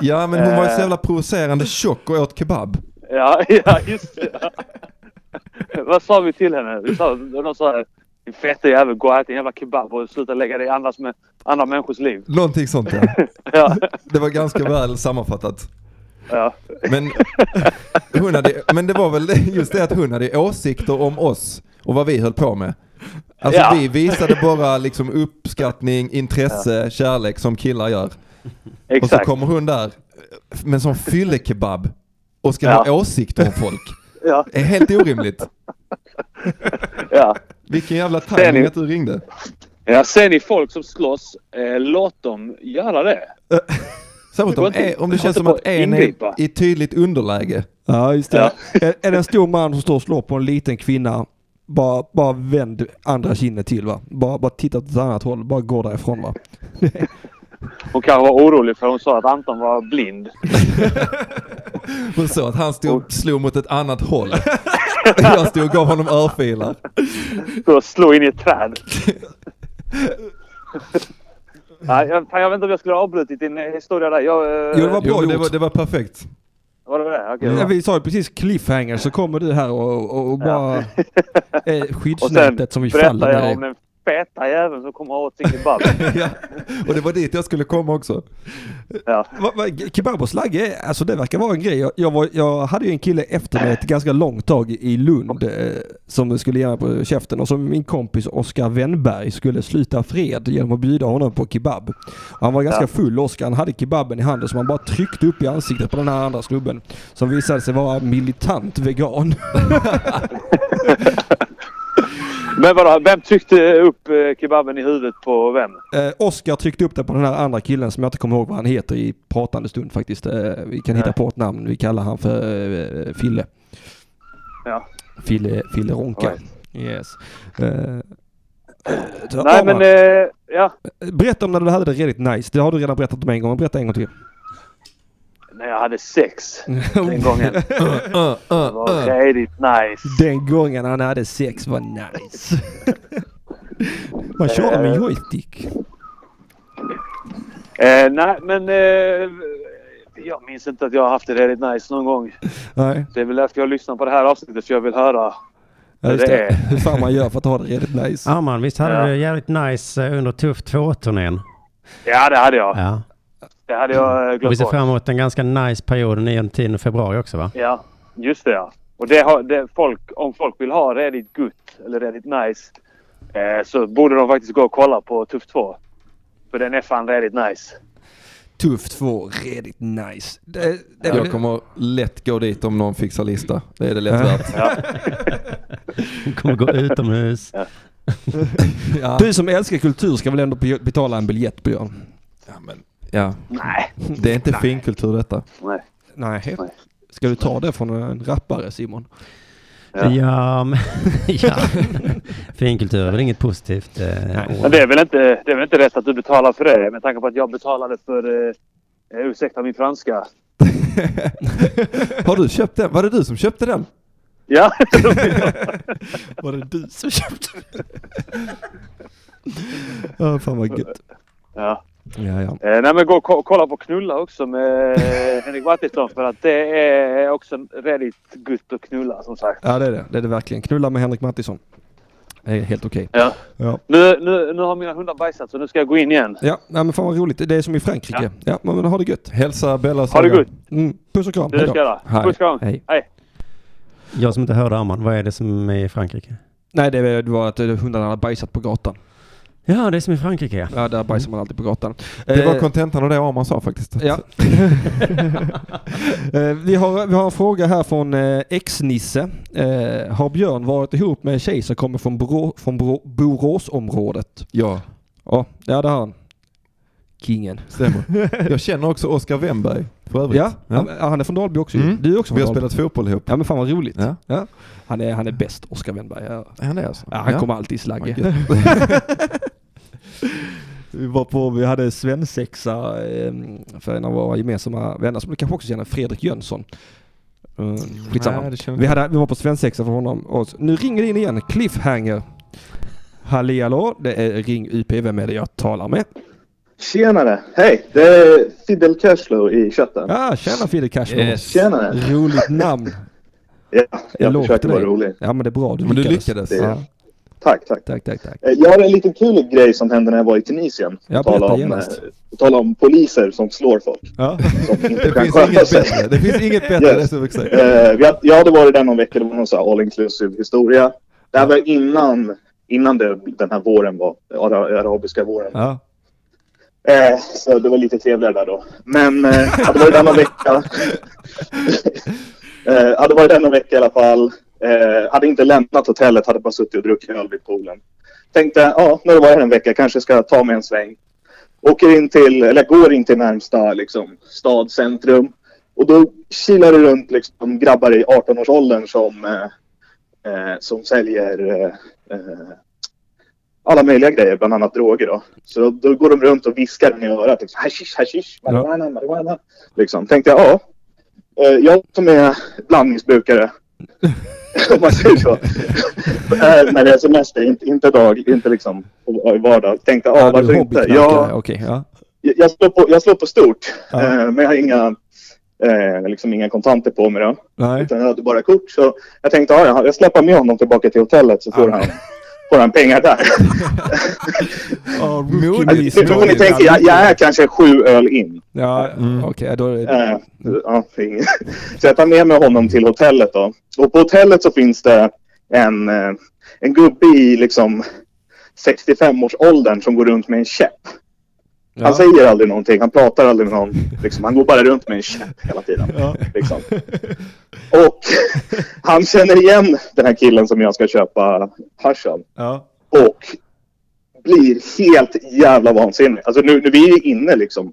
Ja, men hon var ju så jävla provocerande tjock och åt kebab. Ja, ja just det. Vad sa vi till henne? Vi sa, någon sa här, din feta jävel, gå och äta en jävla kebab och sluta lägga dig i andras med, andra människors liv. Någonting sånt, ja. Ja. Det var ganska väl sammanfattat. Ja. Men, hon hade, men det var väl just det att hon hade åsikter om oss och vad vi höll på med. Alltså ja. Vi visade bara liksom uppskattning, intresse, ja. Kärlek som killar gör. Exakt. Och så kommer hon där men som fyller kebab och ska ja. Ha åsikter om folk. Ja. Det är helt orimligt. Ja. Vilken jävla timing att du ringde. Ja, ser ni folk som slåss, eh, låt dem göra det. Särskilt om, är, om det känns som att en är i tydligt underläge. Ja, just det. Ja. Är, är det en stor man som står och slår på en liten kvinna, bara, bara vänd andra kinnet till, va? Bara, bara titta åt ett annat håll, bara gå därifrån, va? Hon kanske var orolig för hon sa att Anton var blind. Hon sa att han stod och slog mot ett annat håll. Jag stod och gav honom örfilar. Stod och slog in i ett träd. Nej, jag, jag vet inte om jag skulle ha avbrutit din historia där. Jag, jo, det var bra. Jo, det, var, det var perfekt. Var det det? Okay, ja, vi sa ju precis cliffhanger, så kommer du här och, och, och bara ja. Skyddsnätet som vi faller där. Om en feta jäveln som kommer åt sin kebab. Ja. Och det var dit jag skulle komma också. Ja. Kebab och slagg, alltså det verkar vara en grej. Jag, jag, var, jag hade ju en kille efter mig ett ganska långt tag i Lund eh, som skulle göra på käften, och som min kompis Oskar Wendberg skulle sluta fred genom att bjuda honom på kebab. Och han var ganska ja. full, Oskar. Han hade kebaben i handen som han bara tryckte upp i ansiktet på den här andra snubben som visade sig vara militant vegan. Men vadå, vem tryckte upp kebaben i huvudet på vem? Eh, Oskar tryckte upp det på den här andra killen som jag inte kommer ihåg vad han heter i pratande stund faktiskt. Eh, vi kan Nej. hitta på ett namn, vi kallar han för eh, Fille. Ja. Fille, Fille Ronka. Right. Yes. Eh, så, Nej Arman, men, eh, ja. Berätta om när du hade det riktigt nice. Det har du redan berättat om en gång, berätta en gång till. När jag hade sex den gången. uh, uh, uh, var riktigt nice. Den gången han hade sex var nice. Man körde med joystick. Eh, nej, men eh, jag minns inte att jag har haft det riktigt nice någon gång. Nej. Det är väl därför jag lyssnar på det här avsnittet, för jag vill höra ja, det. Det är. Hur fan man gör för att ha det riktigt nice. Arman, visst hade ja. du jävligt nice under Tuff två-turnén? Ja, det hade jag. Ja. Det hade jag glömt. Vi ser fram emot en ganska nice period nionde till februari också, va? Ja, just det. Ja. Och det har, det folk, om folk vill ha redigt gott eller redigt nice eh, så borde de faktiskt gå och kolla på Tuff två. För den är fan redigt nice. Tuff två, redigt nice. Det, det, jag kommer lätt gå dit om någon fixar lista. Det är det lätt värt. Ja. Kommer gå utomhus. Ja. Ja. Du som älskar kultur ska väl ändå betala en biljett, Björn? Ja, men... Ja. Nej. Det är inte Nej. finkultur detta. Nej. Nej. Ska du ta det från en rappare, Simon? Ja, ja, men, ja. Finkultur är väl inget positivt. Eh, men det är väl inte, det är väl inte rätt att du betalar för det, med tanke på att jag betalade för, eh, ursäkta min franska. Har du köpt den? Var det du som köpte den? Ja. Var det du som köpte den? Oh, fan vad gött. Ja. Ja, ja. Eh, nej, men gå och kolla på Knulla också med Henrik Mattisson, för att det är också redigt gott att knulla, som sagt. Ja, det är det. Det är det verkligen. Knulla med Henrik Mattisson. Det är helt okej. Okay. Ja. Ja. Nu, nu, nu har mina hundar bajsat, så nu ska jag gå in igen. Ja, nej, men fan vad roligt. Det är som i Frankrike. Ja, ja, men ha det gött. Hälsa Bella. Ha det gott. Mm. Puss och kram. Det ska jag. Hej. Puss och kram. Hej. Hej. Jag som inte hörde Arman, vad är det som är i Frankrike? Nej, det var att hundarna hade bajsat på gatan. Ja, det är som i Frankrike. Ja, ja, där bajsar man alltid på gatan. Det var kontentan och det Arman sa faktiskt. Ja. vi, har, vi har en fråga här från ex-Nisse. Eh, har Björn varit ihop med en tjej som kommer från, Borå, från Borå, Boråsområdet? Ja. Ja, det har han. Kingen. Stämmer. Jag känner också Oskar Wendberg för övrigt. Ja, ja. Han är från Dalby också. Mm. Du är också från Dalby. Vi har spelat fotboll ihop. Ja, men fan vad roligt. Ja. Ja. Han, är, han är bäst, Oskar Wendberg. Ja. Han är alltså. Ja, han ja. kommer alltid i slagget. Vi var på, vi hade svensexa för en av våra gemensamma vänner som du kanske också känner, Fredrik Jönsson. Mm, skitsamma. Nej, vi, hade, vi var på svensexa för honom. Och nu ringer det in igen, cliffhanger. Halli hallå, det är Ring U P, vem är det jag talar med? Tjenare, hej, det är Fidel Cashflow i chatten. Ja, tjena Fidel Cashflow. Yes. Tjenare. Roligt namn. Ja, jag, jag försökte vara rolig. Ja, men det är bra, du men lyckades. Du lyckades. Ja. Tack, tack. Tack, tack, tack. Jag har en liten kul grej som hände när jag var i Tunisien. Jag talar om, eh, tala om poliser som slår folk. Ja. Som inte kan sköta sig. Bättre. Det finns inget bättre. Yes. eh, jag, jag hade varit där någon vecka, det var någon sån all inclusive historia. Det här var innan, innan det, den här våren var, arabiska våren. Ja. Eh, så det var lite trevligare där då. Men eh, hade varit där någon vecka. eh, hade varit där någon vecka i alla fall. Eh, hade inte lämnat hotellet, hade bara suttit och druckit öl vid poolen. Tänkte, ja, ah, nu var jag en vecka, kanske ska jag ta mig en sväng. Åker in till, eller går in till närmsta liksom, stadscentrum. Och då kilar det runt liksom, grabbar i arton-årsåldern som, eh, eh, som säljer eh, alla möjliga grejer, bland annat droger. Då. Så då, då går de runt och viskar i örat. Liksom, hashish, hashish, marijuana, marijuana. Liksom. Tänkte jag, ah, ja, eh, jag som är blandningsbrukare. om man säger så. När det är semester, inte, inte dag, inte liksom i vardag. Tänkte, ah, varför inte? Jag, okay, ja. jag, slår på, jag slår på stort, ja. eh, men jag har inga, eh, liksom inga kontanter på mig då. Nej. Utan jag hade bara kort, så jag tänkte, ah, jag, jag släpper med honom tillbaka till hotellet så får ja. han... Får han pengar där? oh, alltså, nu får ni tänka, jag, jag är kanske sju öl in. Ja, mm. okej. Okay, då... äh, ja, så jag tar med mig honom till hotellet då. Och på hotellet så finns det en, en gubbe i liksom sextiofem-årsåldern som går runt med en käpp. Ja. Han säger aldrig någonting, han pratar aldrig med någon. Liksom, han går bara runt med en käpp hela tiden. Ja. Liksom. Och han känner igen den här killen som jag ska köpa hasch av. Ja. Och blir helt jävla vansinnig. Alltså nu, nu vi är inne, liksom,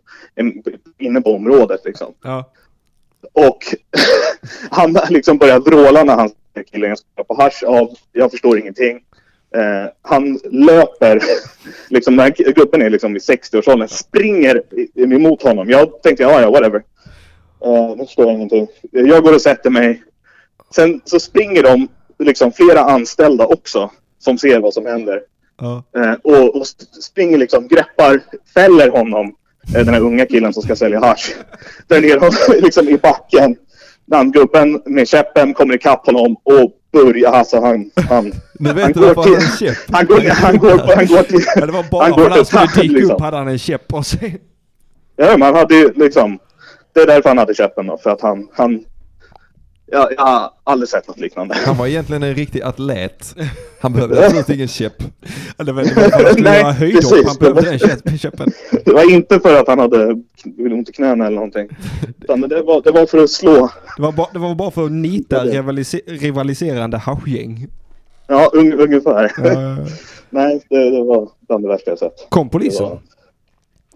inne på området. Liksom. Ja. Och han liksom börjar vråla när han säger killen jag ska köpa hasch av. Jag förstår ingenting. Uh, han löper liksom, den här gruppen är liksom i sextio-årsåldern, springer emot honom. Jag tänkte, ja, ja, whatever. Uh, nu står jag ingenting. Jag går och sätter mig. Sen så springer de liksom flera anställda också som ser vad som händer. Uh. Uh, och, och springer liksom, greppar, fäller honom, den här unga killen som ska sälja hasch. Där ner honom liksom i backen. Den gruppen med käppen kommer ikapp honom och börja hassa han han nu vet han du går till, han, till, han går han går på, han går till ja, det var bara, han går han till han liksom. Upp hade han en käpp på sig. Ja, man hade ju liksom, det är därför han hade käppen då, för att han han ja, jag har aldrig sett något liknande. Han var egentligen en riktig atlet. Han behövde absolut ingen käpp. Eller väl han höjdhopp, han behövde en käpp, käppen. Det var inte för att han hade ont i knäna eller någonting. Utan det var det var för att slå. Det var bara, det var bara för att nita rivalis- rivaliserande haschgäng. Ja, un- ungefär. Uh... Nej, det, det var bland det värsta jag sett. Kom polisen?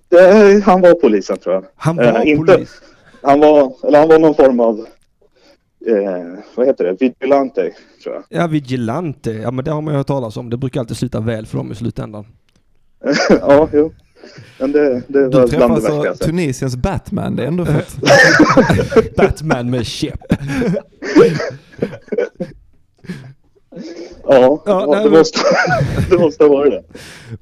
Det var... det, han var polisen tror jag. Han var eh, inte polis. Han var eller han var någon form av Eh, vad heter det? Vigilante, tror jag. Ja, vigilante. Ja, men det har man ju hört talas om. Det brukar alltid sluta väl för dem i slutändan. ja, jo. Men det, det var du träffar alltså Tunisiens Batman. Det är ändå fett. Batman med käpp. ja, ja, det, nej, måste, det måste vara det.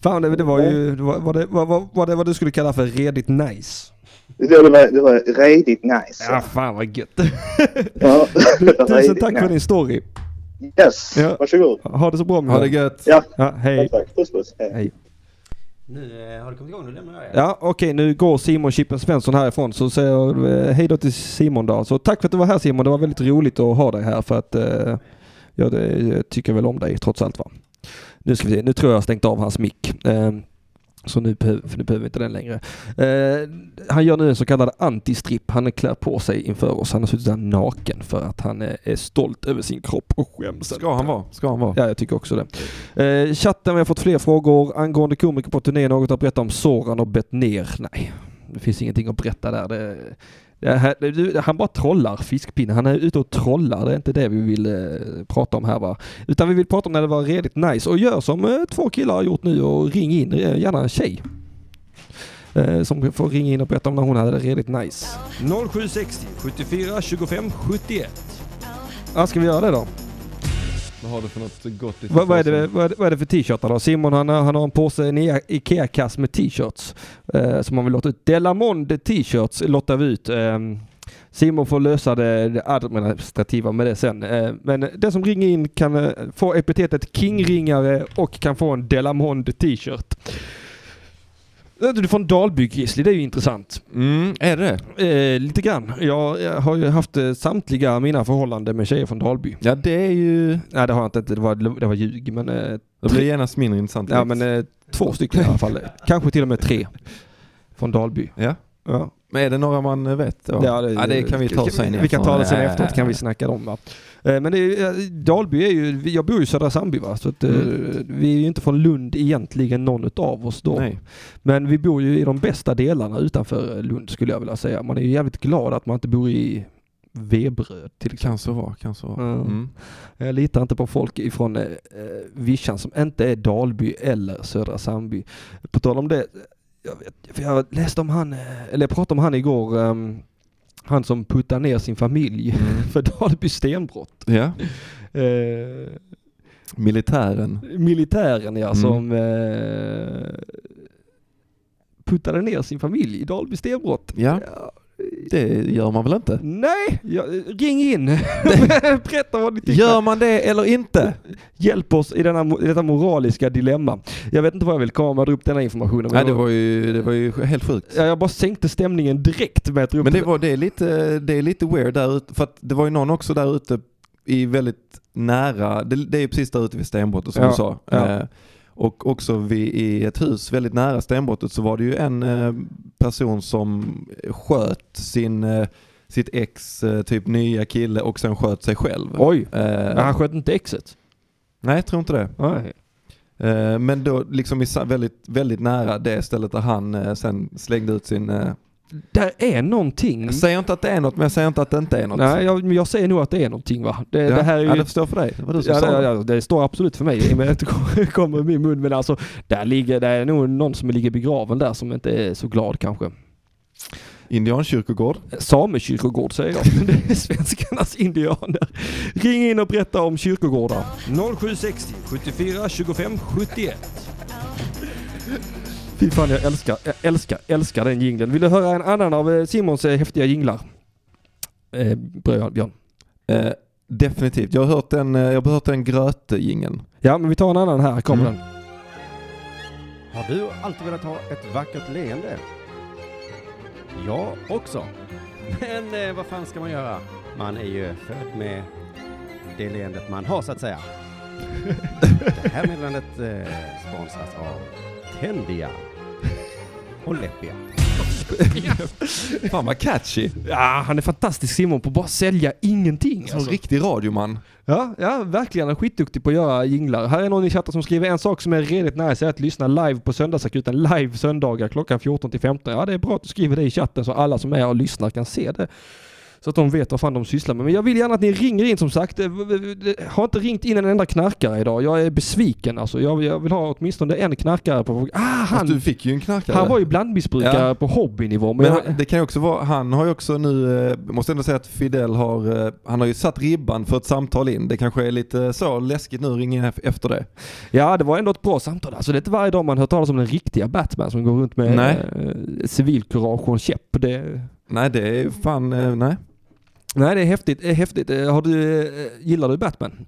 Fan, det, det var ju... Det var, var, det, var, var, var det vad du skulle kalla för redigt nice? Det var, det var redigt nice. Ja, fan vad gött. Ja, tusen tack nice. För din story. Yes, ja. Varsågod. Ha det så bra med dig. Ha det gött. Ja, ja hej. Tack, tack. Puss, puss. Hej. Hej. Nu har du kommit igång, nu lämnar jag er. Ja, okej, okay, nu går Simon Chippen Svensson härifrån. Så säger jag hej då till Simon då. Så tack för att du var här, Simon. Det var väldigt roligt att ha dig här. För att eh, jag tycker väl om dig trots allt, va. Nu ska vi se, nu tror jag har stängt av hans mick. Eh, Så nu behöver, för nu behöver vi inte den längre. Eh, han gör nu en så kallad antistripp. Han klär på sig inför oss. Han har suttit där naken för att han är, är stolt över sin kropp och skäms. Ska han vara? Ska han vara? Ja, jag tycker också det. Eh, chatten, vi har fått fler frågor. Angående komiker på turné, något att berätta om Soran och Bettner? Nej, det finns ingenting att berätta där. Det, det här, det, han bara trollar fiskpinne. Han är ute och trollar. Det är inte det vi vill eh, prata om här, va? Utan vi vill prata om när det var redigt nice. Och gör som eh, två killar har gjort nu och ring in. Gärna en tjej. Eh, som får ringa in och berätta om när hon hade det redigt nice. noll sju sex noll sju fyra två fem sju ett. Ja, ska vi göra det då? Vad har du för något gott? Vad, vad, är det, vad, vad är det för t-shirtar då? Simon han, han har en påse, en Ikea-kass med t-shirts eh, som han vill låta ut. Delamonde t-shirts låter vi ut. Eh, Simon får lösa det, det administrativa med det sen. Eh, men den som ringer in kan eh, få epitetet Kingringare och kan få en Delamonde t-shirt. Du får en Dalby, Grisli, det är ju intressant. Mm, är det? Eh, lite grann. Jag, jag har ju haft samtliga mina förhållanden med tjejer från Dalby. Ja, det är ju... Nej, det har jag inte. Det var, det var ljug, men... Eh, det tre... blir genast mindre intressant. Ja, men eh, två stycken i alla fall. Kanske till och med tre från Dalby. Ja. Ja. Men är det några man vet? Ja, ja, det, ja det kan vi ta sen. Vi kan ta det sen efteråt, kan vi snacka om, va? Men det, Dalby är ju, jag bor ju i Södra Zambi, va? Så att, mm. vi är ju inte från Lund egentligen någon av oss då. Nej. Men vi bor ju i de bästa delarna utanför Lund skulle jag vilja säga. Man är ju jävligt glad att man inte bor i Vebröd till exempel. Kan så vara, kan så vara. Mm. Mm. Jag litar inte på folk ifrån eh, Vischan som inte är Dalby eller Södra Zambi. På tal om det, jag, vet, jag läste om han, eller jag pratade om han igår. Um, han som puttar ner sin familj mm. för Dalby stenbrott. Ja. eh, militären. Militären, ja, mm. som eh, puttade ner sin familj i Dalby stenbrott. Ja. ja. Det gör man väl inte? Nej, ja, ring in. Berätta vad ni tycker. Gör man det eller inte? Hjälp oss i, denna, i detta moraliska dilemma. Jag vet inte vad jag vill komma och dra upp den här informationen. Nej, det var ju, det var ju helt sjukt. Ja, jag bara sänkte stämningen direkt med att dra upp. Men det, var, det, är lite, det är lite weird där ute. För att det var ju någon också där ute i väldigt nära. Det, det är ju precis där ute vid stenbrottet som ja, du sa. Ja. Eh, Och också vid, i ett hus väldigt nära stenbrottet så var det ju en eh, person som sköt sin, eh, sitt ex eh, typ nya kille och sen sköt sig själv. Oj, eh, men han sköt inte exet? Nej, jag tror inte det. Nej. Eh, men då liksom i, väldigt, väldigt nära det stället där han eh, sen slängde ut sin... Eh, där är någonting. Jag säger inte att det är något, men jag säger inte att det inte är något. Nej, jag, jag säger nog att det är någonting, va? Det, ja. Det här är ju... ja, det står för dig. Det, ja, det, ja, det står absolut för mig. Men det kommer i min mun. Men alltså, där ligger, där är nog någon som ligger begraven där som inte är så glad kanske. Indiankyrkogård. Samekyrkogård säger jag. Det är svenskarnas indianer. Ring in och berätta om kyrkogårdar. noll sju sex noll sju fyra två fem sju ett. Fy fan, jag älskar, jag älskar, älskar den jingeln. Vill du höra en annan av Simons häftiga jinglar? Eh, Björn. Eh, definitivt. Jag har hört en, jag har hört en grötjingeln. Ja, men vi tar en annan här. Kommer mm. den. Har du alltid velat ha ett vackert leende? Ja, också. Men eh, vad fan ska man göra? Man är ju född med det leendet man har, så att säga. Det här meddelandet eh, sponsras av Tändiga och läppiga. Fan vad catchy. Ja, han är fantastisk Simon på att bara sälja ingenting. Som alltså. Riktig radioman. Ja, ja, verkligen. Han är skitduktig på att göra jinglar. Här är någon i chatten som skriver en sak som är redigt nice. Är att lyssna live på söndagsakuten. Live söndagar klockan fjorton till femton. Ja, det är bra att du skriver det i chatten så alla som är och lyssnar kan se det. Så att de vet vad fan de sysslar med. Men jag vill gärna att ni ringer in, som sagt. Jag har inte ringt in en enda knarkare idag. Jag är besviken. Alltså. Jag, jag vill ha åtminstone en knarkare. På... Ah, han, alltså, du fick ju en knarkare. Han var ju blandmissbrukare ja. På hobbynivå. Men, men han, jag... det kan ju också vara... Han har ju också nu... måste ändå säga att Fidel har... Han har ju satt ribban för ett samtal in. Det kanske är lite så läskigt nu att ringa efter det. Ja, det var ändå ett bra samtal. Alltså, det är inte varje dag man hör talas om den riktiga Batman som går runt med nej. Civilkurage och en käpp. Det... Nej, det är fan... Nej. Nej, det är häftigt. Det är häftigt. Har du, gillar du Batman?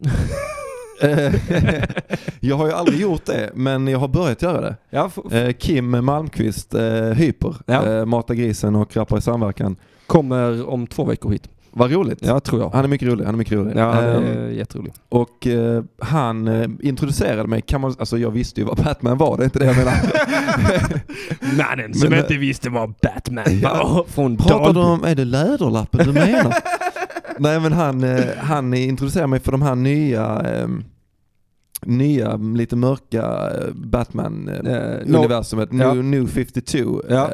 Jag har ju aldrig gjort det, men jag har börjat göra det. Ja, f- Kim Malmqvist, Hyper, ja. Mata grisen och rappar i samverkan. Kommer om två veckor hit. Vad roligt. Ja, tror jag. Han är mycket rolig. Han är mycket rolig. Ja, han är jätterolig. Och uh, han uh, introducerade mig. Kan man, alltså, jag visste ju vad Batman var. Det är inte det jag menar. Mannen som men, inte visste vad Batman var. Ja, från pratar du om, är det läderlappen du menar? Nej, men han, uh, han introducerade mig för de här nya... Um, nya, lite mörka Batman-universumet. Uh, no. New, ja. New femtiotvå. Ja. Uh,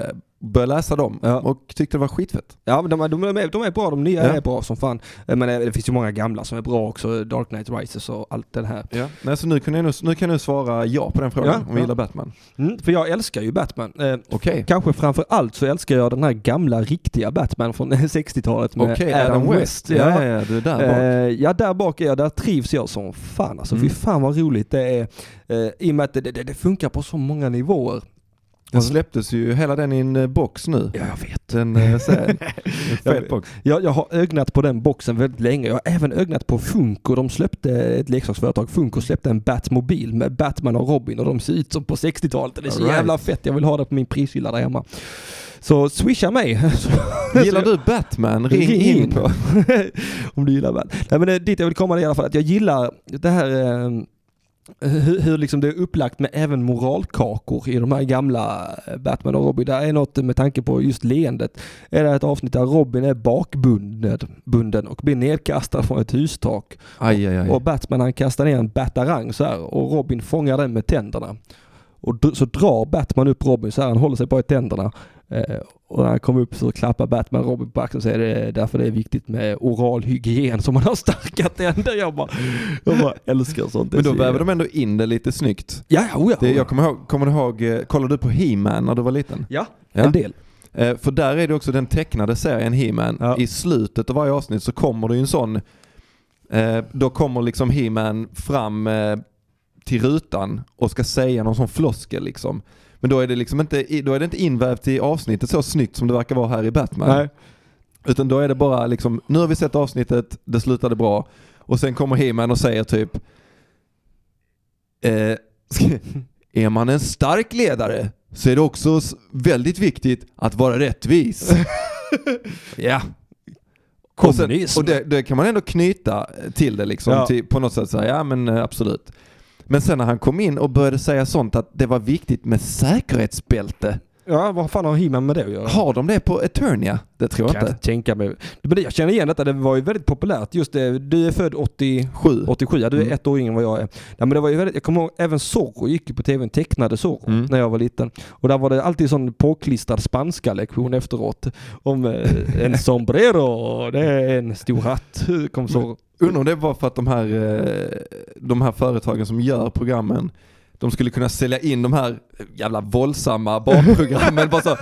började läsa dem ja. Och tyckte det var skitfett. Ja, de, de, de, är, de är bra. De nya ja. Är bra som fan. Men det finns ju många gamla som är bra också. Dark Knight Rises och allt det här. Ja. Nej, så nu kan jag, nu kan jag svara ja på den frågan ja. Om jag ja. Gillar Batman. Mm, för jag älskar ju Batman. Eh, okay. Kanske framför allt så älskar jag den här gamla riktiga Batman från sextiotalet med okay, Adam, Adam West. West. Ja, ja, du är där bak. Eh, ja, där bak är jag. Där trivs jag som fan. Alltså, mm. Fy fan vad roligt det är. Eh, I och med att det, det, det funkar på så många nivåer. Den släpptes ju hela den i en box nu. Ja, jag vet. Den, en fet box. Jag, jag har ögnat på den boxen väldigt länge. Jag har även ögnat på Funko. De släppte ett leksaksföretag. Funko släppte en Batmobil med Batman och Robin. Och de ser ut som på sextiotalet. Det är all så right. Jävla fett. Jag vill ha det på min prishylla där hemma. Så swisha mig. Gillar du Batman? Ring, Ring in på. Om du gillar Batman. Nej, men det, dit jag vill komma i alla fall. Att jag gillar det här... Eh, Hur, hur liksom det är upplagt med även moralkakor i de här gamla Batman och Robin. Där är något med tanke på just leendet. Är det ett avsnitt där Robin är bakbunden och blir nedkastad från ett hustak. Aj, aj, aj. Och Batman han kastar ner en batarang så här, och Robin fångar den med tänderna. Och d- så drar Batman upp Robin så här, han håller sig bara i tänderna. Eh, och när han kommer upp så klappar Batman Robin på axeln och säger det är därför det är viktigt med oral hygien som man har starka tänder. Jag bara, jag bara älskar sånt. Men då väver de ändå in det lite snyggt. Ja, ja, ja. Det, jag kommer ihåg, kommer ihåg kollade du på He-Man när du var liten? Ja, ja. En del. Eh, för där är det också den tecknade serien He-Man. Ja. I slutet av varje avsnitt så kommer det ju en sån... Eh, då kommer liksom He-Man fram eh, till rutan och ska säga någon sån floskel liksom. Men då är det liksom inte, då är det inte invävt i avsnittet så snyggt som det verkar vara här i Batman. Nej. Utan då är det bara liksom, nu har vi sett avsnittet, det slutade bra. Och sen kommer He-Man och säger typ eh, är man en stark ledare så är det också väldigt viktigt att vara rättvis. Ja. Och, sen, och det, det kan man ändå knyta till det liksom, ja. Till, på något sätt säga, ja men absolut. Men sen när han kom in och började säga sånt att det var viktigt med säkerhetsbälte. Ja, vad fan har He-Man med det att göra? Har de det på Eternia? Det tror jag, jag inte. Tänka mig. Men jag känner igen detta, det var ju väldigt populärt. Just det, du är född åttiosju. åttiosju, ja, du är mm. ett år yngre än vad jag är. Ja, men det var ju väldigt, jag kommer ihåg, även Zorro gick ju på tv, tecknade Zorro mm. när jag var liten. Och där var det alltid sån påklistrad spanska lektion efteråt. Om eh, en sombrero, det är en stor hatt, kom Zorro. Undrar om det var för att de här, de här företagen som gör programmen, de skulle kunna sälja in de här jävla våldsamma barnprogrammen. Bara så,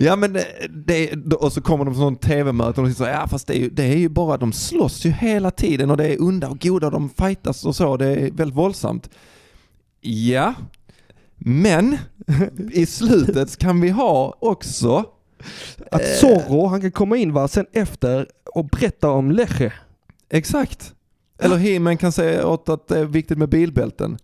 ja, men det, och så kommer de på sån tv-möte och de säger ja, fast det är, ju, det är ju bara att de slåss ju hela tiden och det är onda och goda och de fightas och så. Det är väldigt våldsamt. Ja, men i slutet kan vi ha också att Zorro, han kan komma in va, sen efter och berätta om Leche. Exakt. Eller He-Man kan säga åt att det är viktigt med bilbälten.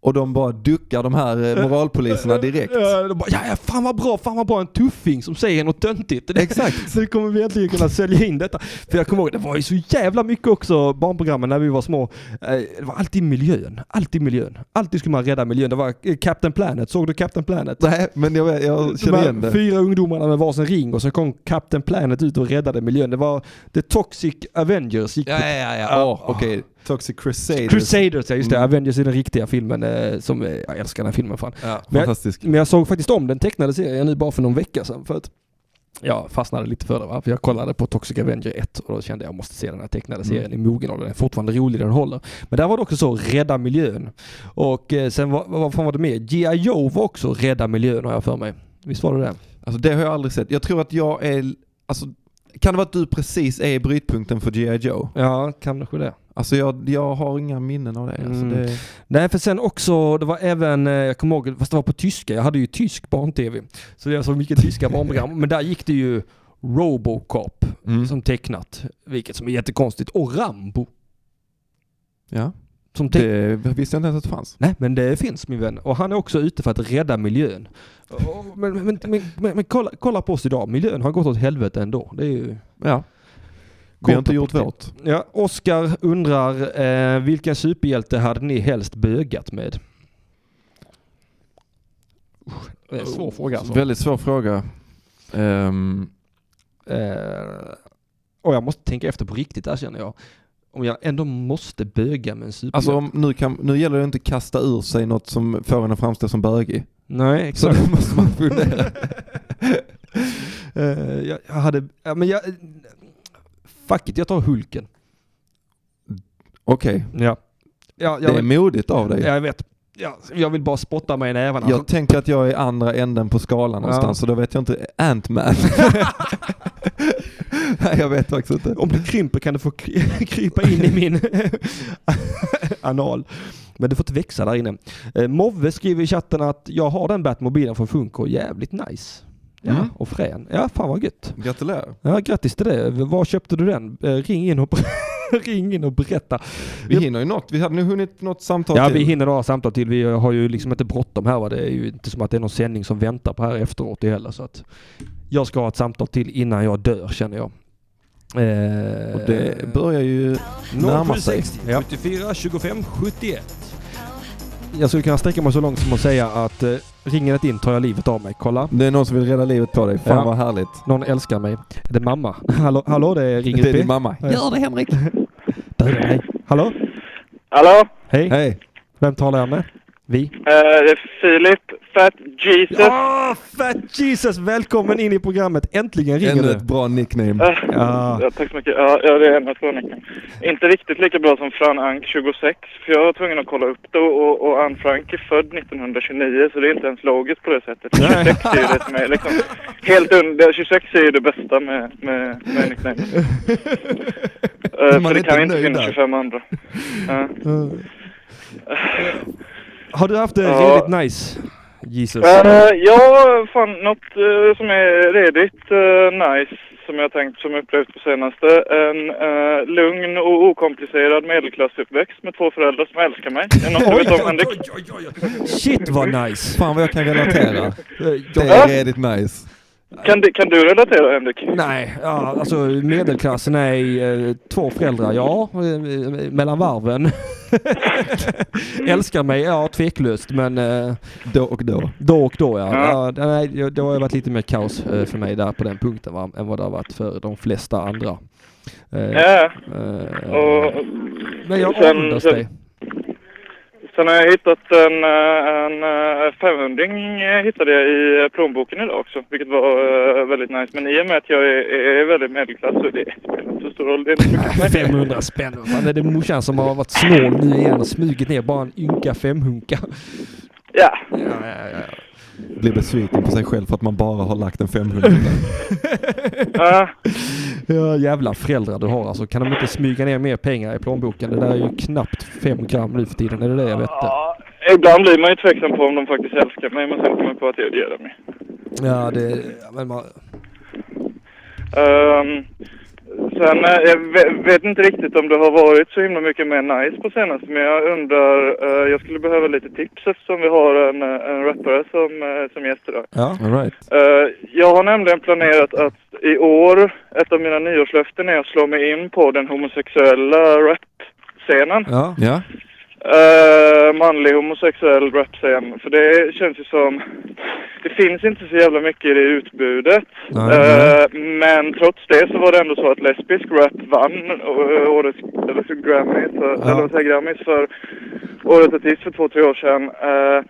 Och de bara duckar de här moralpoliserna direkt. Ja, de bara, ja, fan vad bra, fan vad bra en tuffing som säger något töntigt. Exakt. Så kommer vi egentligen kunna sälja in detta. För jag kommer ihåg, det var ju så jävla mycket också barnprogrammen när vi var små. Det var alltid miljön, alltid miljön. Alltid skulle man rädda miljön. Det var Captain Planet, såg du Captain Planet? Nej, men jag, jag känner igen det. Fyra ungdomarna med varsin ring och så kom Captain Planet ut och räddade miljön. Det var The Toxic Avengers. Ja, ja, ja. Oh, oh. Okej. Okay. Toxic Crusaders. Crusaders, ja just det. Mm. Avengers är den riktiga filmen eh, som, eh, jag älskar den här filmen fan. Ja, men, fantastisk. Jag, men jag såg faktiskt om den tecknade serien nu bara för någon vecka sedan för att jag fastnade lite för det va? För jag kollade på Toxic Avenger ett och då kände jag att jag måste se den här tecknade serien mm. i mogen och den är fortfarande rolig, den håller. Men där var det också så, rädda miljön. Och eh, sen var, vad fan var det med? G I O var också rädda miljön har jag för mig. Visst var det det? Alltså det har jag aldrig sett. Jag tror att jag är, alltså kan det vara att du precis är i brytpunkten för G I Joe? Ja, kanske det. Alltså jag, jag har inga minnen av det. Alltså mm. det. Nej, för sen också, det var även, jag kommer ihåg, fast det var på tyska. Jag hade ju tysk barn-tv. Så jag såg mycket tyska barnprogram. Men där gick det ju Robocop mm. som tecknat. Vilket som är jättekonstigt. Och Rambo. Ja. Som te- det visste jag inte ens att det fanns. Nej, men det finns min vän. Och han är också ute för att rädda miljön. men men, men, men, men kolla, kolla på oss idag. Miljön har gått åt helvete ändå. Det är ju... Ja. Vi har inte gjort vårt. Ja, Oskar undrar eh, vilken superhjälte hade ni helst bögat med? Det är en svår fråga. Alltså. Väldigt svår fråga. Um. Eh, och jag måste tänka efter på riktigt där känner jag. Om jag ändå måste böga med en superhjälte. Alltså om, nu, kan, nu gäller det inte att kasta ur sig något som får en att framstå som bögig. Nej, exakt. Så det måste man fundera. uh, jag, jag hade... Ja, men jag... Fuck it, jag tar Hulken. Okej. Okay. Ja. Ja, det är modigt av dig. Ja, jag vet. Ja, jag vill bara spotta mig i nävarna. Jag tänker att jag är andra änden på skalan någonstans. Ja. Så då vet jag inte. Ant-Man. Nej, jag vet också inte. Om du krymper kan du få krypa in i min anal. Men du får inte växa där inne. Move skriver i chatten att jag har den Batmobilen från Funko. Jävligt nice. Ja, mm. och frän. Ja, fan vad gött. Gratulerar. Ja, grattis till det. Var köpte du den? Eh, ring in och ring in och berätta. Vi hinner ju något. Vi hade nu hunnit något samtal ja, till. Ja, vi hinner ha samtal till. Vi har ju liksom inte bråttom här va. Det är ju inte som att det är någon sändning som väntar på här efteråt i heller så att jag ska ha ett samtal till innan jag dör känner jag. Eh, och det börjar ju närma sig. sjuttiofyra tjugofem sjuttioett. Jag skulle kunna sträcka mig så långt som att säga att eh, ringandet in tar jag livet av mig. Kolla. Det är någon som vill rädda livet på dig. Fan ja. Vad härligt. Någon älskar mig. Är det mamma? Hallå, hallå det är Ring U P. Det är din mamma. Ja. Gör det Henrik. Där är det. Hej. Hallå? Hallå? Hej. Hej. Vem talar jag med? Vi? Uh, Filip, Fat Jesus. Ja, oh, Fat Jesus! Välkommen in i programmet. Äntligen ringer Ännu du. Ett bra nickname. Uh, ja. Ja, tack så mycket. Ja, ja, det är en bra nickname. Inte riktigt lika bra som Fran Ank tjugosex. För jag var tvungen att kolla upp det. Och, och Anne Frank är född nittonhundratjugonio. Så det är inte ens logiskt på det sättet. tjugosex är ju det som är liksom... Helt under, tjugosex är ju det bästa med, med, med nickname. uh, för det kan inte finnas tjugofem andra. Uh. Uh. Har du haft det ja. redigt nice, Jesus? Uh, ja, fan, något uh, som är redigt uh, nice som jag tänkt som upplevt på senaste. En uh, lugn och okomplicerad medelklassuppväxt med två föräldrar som älskar mig. Det är något du vet om, Henrik. Oj, oj, oj, oj. Shit, vad nice. Fan vad jag kan relatera. Det är redigt nice. Kan du, kan du relatera, Henrik? Nej, ja, alltså medelklassen är eh, två föräldrar, ja, mellan varven. Mm. Älskar mig, ja, tveklöst, men... Eh, då och då. Då och då, ja. ja. ja nej, då har det varit lite mer kaos eh, för mig där på den punkten, va, än vad det har varit för de flesta andra. Eh, ja, eh, och... Men jag åldras dig. Sen har jag hittat en, en, en femhundring hittade jag i plånboken idag också, vilket var uh, väldigt nice. Men i och med att jag är, är väldigt medelklass så det spelar inte så stor roll. femhundra spänn, man är det morsan som har varit snål nu igen och smugit ner bara en ynka femhunka. Ja. Ja, ja, ja. Blir besviken på sig själv för att man bara har lagt en femhundra. Ja. Ja, jävla föräldrar du har alltså. Kan de inte smyga ner mer pengar i plånboken? Det där är ju knappt fem gram nu för tiden. Är det det jag vet? Ja, ibland blir man ju tveksam på om de faktiskt älskar mig. Men sen kommer på att jag ger dem. Ja, det... Ja, men man... Um, sen, jag vet inte riktigt om det har varit så himla mycket mer nice på senaste. Men jag undrar... Uh, jag skulle behöva lite tips eftersom vi har en, en rappare som, uh, som gäst idag. Ja, all right. Uh, jag har nämligen planerat att i år, ett av mina nyårslöften är att slå mig in på den homosexuella rap-scenen. Ja, ja. Uh, manlig homosexuell rap-scen. För det känns ju som... Det finns inte så jävla mycket i det utbudet. Mm. Uh, men trots det så var det ändå så att lesbisk rap vann årets Grammys för, mm. för årets artist för två, tre år sedan. Uh,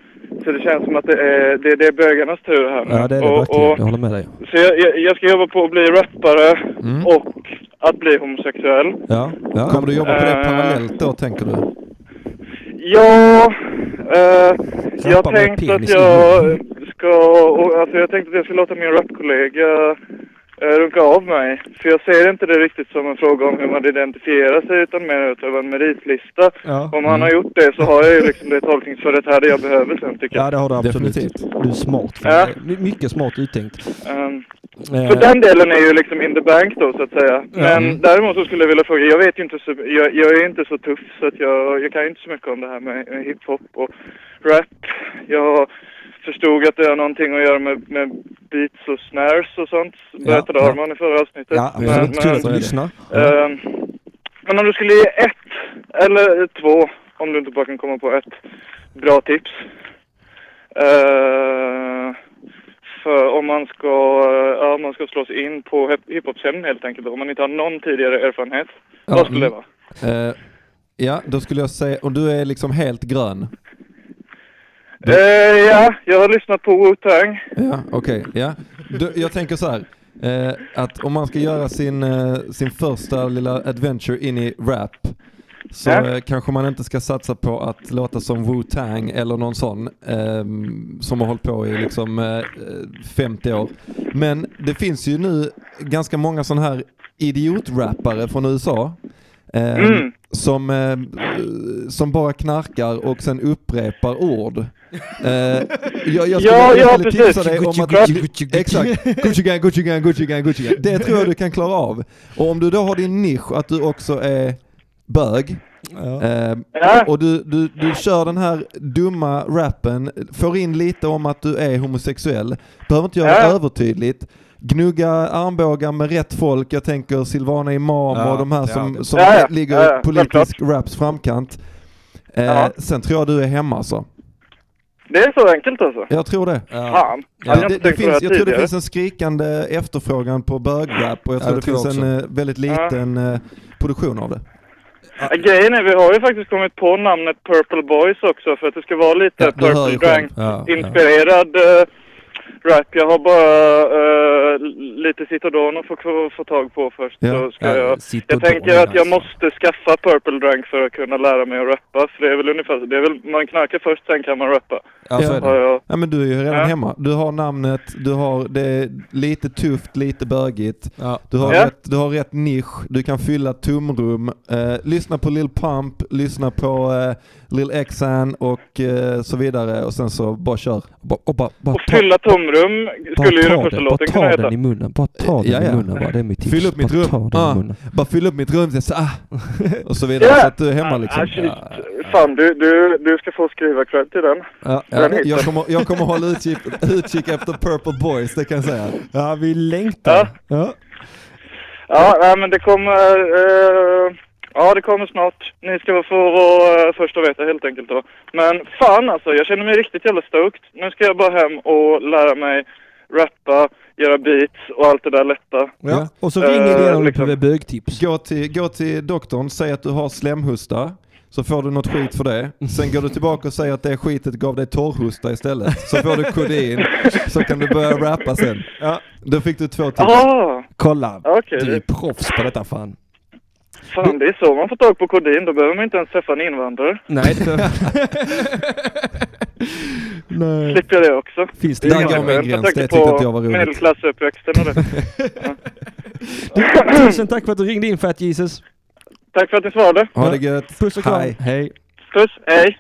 Så det känns som att det är, det, det är bögarnas tur här. Ja, det är det och, verkligen. Och, jag håller med dig. Så jag, jag, jag ska jobba på att bli rappare mm. och att bli homosexuell. Ja, ja. Kommer du jobba på det uh, parallellt då, tänker du? Ja, uh, jag tänkte att jag ska... Och, alltså, jag tänkte att jag skulle låta min rapkollega... runka av mig. För jag ser inte det riktigt som en fråga om hur man identifierar sig utan mer utöver en meritlista. Ja. Om han har gjort det så har jag ju liksom det tolkningsföreträde jag behöver sen tycker jag. Ja, det har du absolut. Definitivt. Du är smart. Ja. Mycket smart uttänkt. Um, uh. Så den delen är ju liksom in the bank då så att säga. Men mm. däremot så skulle jag vilja fråga, jag vet ju inte så, jag, jag är inte så tuff så att jag, jag kan ju inte så mycket om det här med, med hiphop och rap. Jag förstod att det har någonting att göra med, med beats och snares och sånt. Berättade ja, Arman ja. i förra avsnittet. Ja, men, men, men, att lyssna. Eh, men om du skulle ge ett, eller två, om du inte bara kan komma på ett bra tips. Eh, för om man ska, ja, om man ska slås in på hiphop-scenen helt enkelt. Om man inte har någon tidigare erfarenhet. Ja. Vad skulle det vara? Eh, ja, då skulle jag säga, och du är liksom helt grön. Du... Eh, ja, jag har lyssnat på Wu-Tang. Ja, okej. Okay, ja. Du, jag tänker så här. Eh, att om man ska göra sin, eh, sin första lilla adventure in i rap så eh, kanske man inte ska satsa på att låta som Wu-Tang eller någon sån eh, som har hållit på i liksom eh, femtio år. Men det finns ju nu ganska många sån här idiotrappare från U S A. Eh, mm. Som, eh, som bara knarkar och sen upprepar ord. Eh, jag, jag ja, ja, precis. Gucci gang, Gucci gang, Gucci gang, Gucci gang. Det tror jag du kan klara av. Och om du då har din nisch att du också är bög ja. eh, och du, du, du kör den här dumma rappen, får in lite om att du är homosexuell. Behöver inte göra det ja. övertydligt. Gnugga armbågar med rätt folk. Jag tänker Silvana Imam ja, och de här som, som ja, ja, ligger ja, ja, politisk klart. Raps framkant. Eh, ja. Sen tror jag du är hemma alltså. Det är så enkelt alltså. Jag tror det. Ja. Fan. Ja, det, det, det finns, jag tidigare. tror det finns en skrikande efterfrågan på bögrap och jag tror ja, det, det tror finns en väldigt liten ja. produktion av det. Ja, grejen är, vi har ju faktiskt kommit på namnet Purple Boys också för att det ska vara lite ja, Purple Drang-inspirerad ja, ja. rap. Jag har bara uh, lite Citadon att få, få tag på först. Ja, så ska ja, jag Citadon, jag tänker att jag måste skaffa Purple Drang för att kunna lära mig att rappa. För det är väl ungefär, det är väl, man knarkar först, sen kan man rappa. Ja, så är det. Jag... ja, men du är ju redan ja. hemma. Du har namnet, du har det är lite tufft, lite bögigt. Ja. Du, har ja. rätt, du har rätt nisch, du kan fylla tumrum. Eh, lyssna på Lil Pump, lyssna på eh, Lil Xan och eh, så vidare. Och sen så bara kör. Bara, och bara, bara och fylla tumrum. Rum skulle ju den första låten kunna heta. Bara ta den i munnen, bara ta den i munnen. Bara. Det är mitt tips. Fyll upp mitt rum. Bara, ah, bara fyll upp mitt rum. Så, ah. och så vidare. Yeah. Så att du är hemma liksom. Ah, ja. Fan, du, du, du ska få skriva cred till den. Ja, ja. den jag, kommer, jag kommer hålla utkik, utkik efter Purple Boys, det kan jag säga. Ja, vi längtar. Ja, ja. ja. ja men det kommer... Uh, ja, det kommer snart. Ni ska få vara första veta helt enkelt då. Men fan alltså, jag känner mig riktigt jävla stoked. Nu ska jag bara hem och lära mig rappa, göra beats och allt det där lätta. Ja, och så ringer uh, det om liksom. På bögtips. Gå till, gå till doktorn, säg att du har slemhosta. Så får du något skit för det. Sen går du tillbaka och säger att det skitet gav dig torrhosta istället. Så får du kodin. Så kan du börja rappa sen. Ja, då fick du två tips. Ah, kolla, okay. Du är proffs på detta fan. Fan, det är så man får tag på kodin. Då behöver man inte ens träffa en invandrare. Nej, inte. Nej. Slipper jag det också. Finns det inga om en gräns? Jag tänkte på medelklassuppväxten och det. du, tusen tack för att du ringde in, Fat Jesus. Tack för att du svarade. Ha det gött. Puss och kram. Hej. Puss, hej.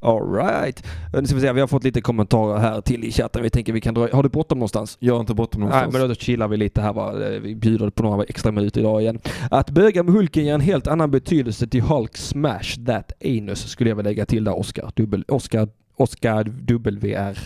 All right. Nu ska vi se, vi har fått lite kommentarer här till i chatten. Vi tänker vi kan dra. Har du bråttom någonstans? Jag har inte bråttom någonstans. Nej, men då chillar vi lite här bara. Vi bjuder på några extra minuter idag igen. Att böga med Hulken ger en helt annan betydelse till Hulk smash that anus skulle jag väl lägga till där, Oskar. Dubbel Oskar Oskar W R.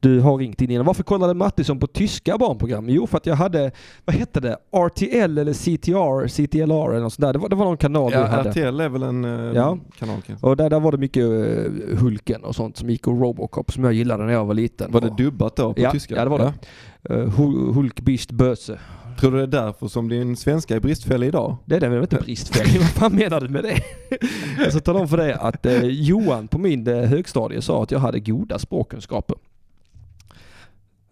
Du har ringt in innan. Varför kollade Mattisson på tyska barnprogram? Jo, för att jag hade, vad hette det? R T L eller C T R, C T L R eller något sånt där. Det var, det var någon kanal ja, du hade. Ja, R T L är väl en uh, ja. kanal. Och där, där var det mycket uh, Hulken och sånt som gick och Robocop som jag gillade när jag var liten. Var det dubbat då på ja, tyska? Ja, det var ja. det. Uh, Hulkbist Böse. Tror du det är därför som din svenska är bristfällig idag? Det är den väl inte bristfällig? Vad fan menar du med det? Så talar om för dig att eh, Johan på min eh, högstadie sa att jag hade goda språkkunskaper.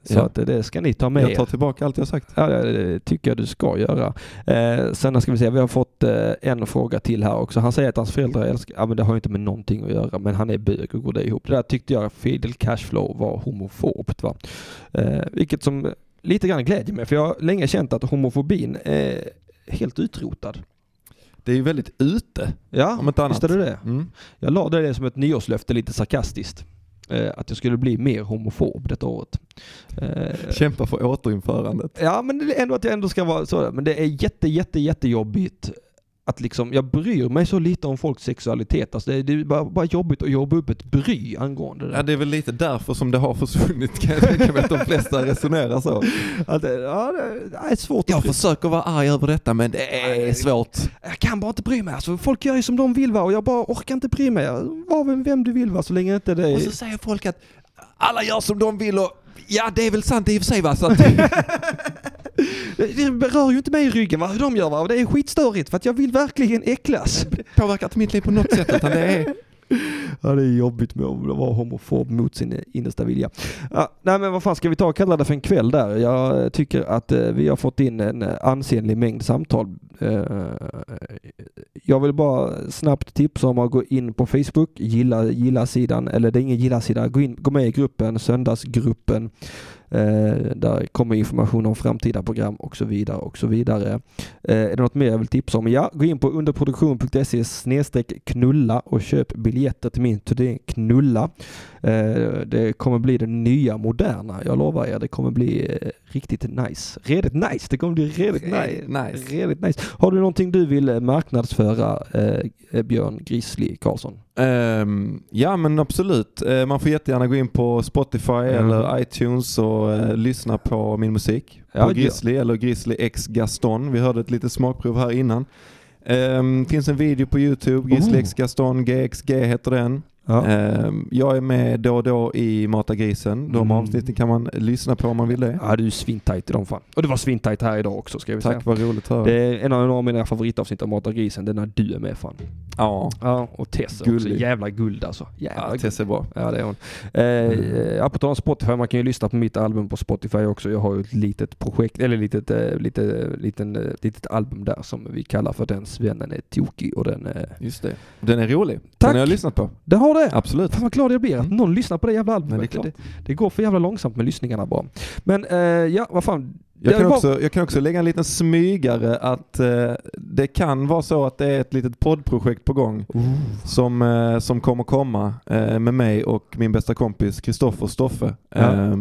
Så ja. att det ska ni ta med. Jag tar tillbaka allt jag sagt. Ja, det tycker jag du ska göra. Eh, sen ska vi se, vi har fått eh, en fråga till här också. Han säger att hans föräldrar älskar, ja men det har ju inte med någonting att göra, men han är bög och går det ihop. Det där tyckte jag Fidel Cashflow var homofobt, va? Eh, vilket som lite grann glädjer mig, för jag har länge känt att homofobin är helt utrotad. Det är ju väldigt ute. Ja, om inte annat. Visste du det? Mm. Jag lade det som ett nyårslöfte lite sarkastiskt. Eh, att jag skulle bli mer homofob detta året. Eh, Kämpa för återinförandet. Ja, men ändå att jag ändå ska vara så. Men det är jätte, jätte, jättejobbigt. Att liksom, jag bryr mig så lite om folks sexualitet. Alltså det, det är bara, bara jobbigt att jobba upp ett bry angående det. Ja, det är väl lite därför som det har försvunnit. Kan jag tänka mig att de flesta resonerar så. Att det, ja, det är svårt. Jag försöker vara arg över detta, men det är svårt. Jag kan bara inte bry mig. Alltså, folk gör ju som de vill, va? Och jag bara orkar inte bry mig. Var vem, vem du vill, va? Så länge inte det är... Och så säger folk att alla gör som de vill och... Ja, det är väl sant i och för sig, va? Så att... Det berör ju inte mig i ryggen, va? Hur de gör, va? Och det är skitstörigt för att jag vill verkligen äcklas. Det påverkar inte mitt liv på något sätt, utan det är... Ja, det är jobbigt med att vara homofob mot sin innersta vilja. Ja, nej, men vad fan ska vi ta och kalla det för en kväll där? Jag tycker att eh, vi har fått in en ansenlig mängd samtal. Eh, jag vill bara snabbt tipsa om att gå in på Facebook, gilla, gilla sidan, eller det är ingen gilla-sida, gå, in, gå med i gruppen, Söndagsgruppen. Eh, där kommer information om framtida program och så vidare och så vidare. Eh, är det något mer jag vill tipsa om? Ja, gå in på underproduktion punkt se snedstreck knulla och köp biljetter till min turné Knulla. Eh, det kommer bli det nya moderna. Jag lovar er, det kommer bli eh, riktigt nice. Redigt nice. Det kommer bli redigt nice. nice. Redigt nice. Har du någonting du vill marknadsföra, eh, Björn Grisli Karlsson? Um, ja, men absolut. Uh, man får jättegärna gå in på Spotify mm. eller iTunes och uh, lyssna på min musik. Ja, på Grisli ja. eller Grisli X Gaston. Vi hörde ett litet smakprov här innan. Um, finns en video på YouTube. Grisli oh. X Gaston, G X G heter den. Ja. Jag är med då och då i Mata Grisen. De mm. avsnitten kan man lyssna på om man vill det. Ja, det är ju svintajt i de fall. Och det var svintajt här idag också, ska vi säga. Tack, vad roligt att höra. Det är en av mina favoritavsnitt av Mata Grisen. Den när du är med, fan. Ja. Ja, och Tess också. Jävla guld alltså. Jävla ja, Tess är bra. Ja, det är hon. Eh, apropå Spotify, man kan ju lyssna på mitt album på Spotify också. Jag har ju ett litet projekt, eller litet, eh, lite, liten, eh, litet album där som vi kallar för Den svennen är tokig. Och den, eh, just det. Den är rolig. Tack. Den har jag lyssnat på. Det har det. Absolut. Fan vad glad jag blir att mm. någon lyssnar på det jävla albumet. Det, det, det går för jävla långsamt med lyssningarna bara. Men eh, ja, vad fan. Jag kan, också, jag kan också lägga en liten smygare att eh, det kan vara så att det är ett litet poddprojekt på gång oh. som, eh, som kommer komma eh, med mig och min bästa kompis Kristoffer Stoffe. Ja. Eh,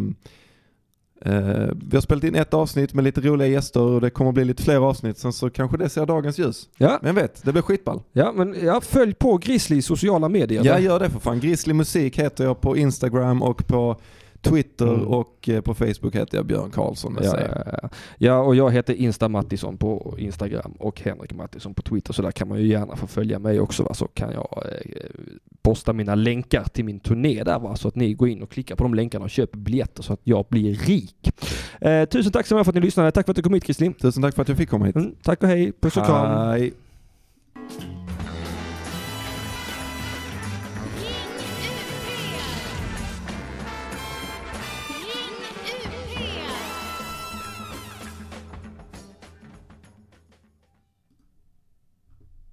eh, vi har spelat in ett avsnitt med lite roliga gäster och det kommer bli lite fler avsnitt, sen så kanske det ser dagens ljus. Ja. Men vet, det blir skitball. Ja, men jag följ på Grisli i sociala medier. Jag gör det för fan. Grisli musik heter jag på Instagram och på Twitter mm. och på Facebook heter jag Björn Karlsson. Ja, ja, ja. ja, och jag heter Insta Mattisson på Instagram och Henrik Mattisson på Twitter, så där kan man ju gärna få följa mig också, va? Så kan jag eh, posta mina länkar till min turné där, va? Så att ni går in och klickar på de länkarna och köper biljetter så att jag blir rik. Eh, tusen tack så mycket för att ni lyssnade. Tack för att du kom hit, Kristin. Tusen tack för att jag fick komma hit. Mm, tack och hej. Puss och kram.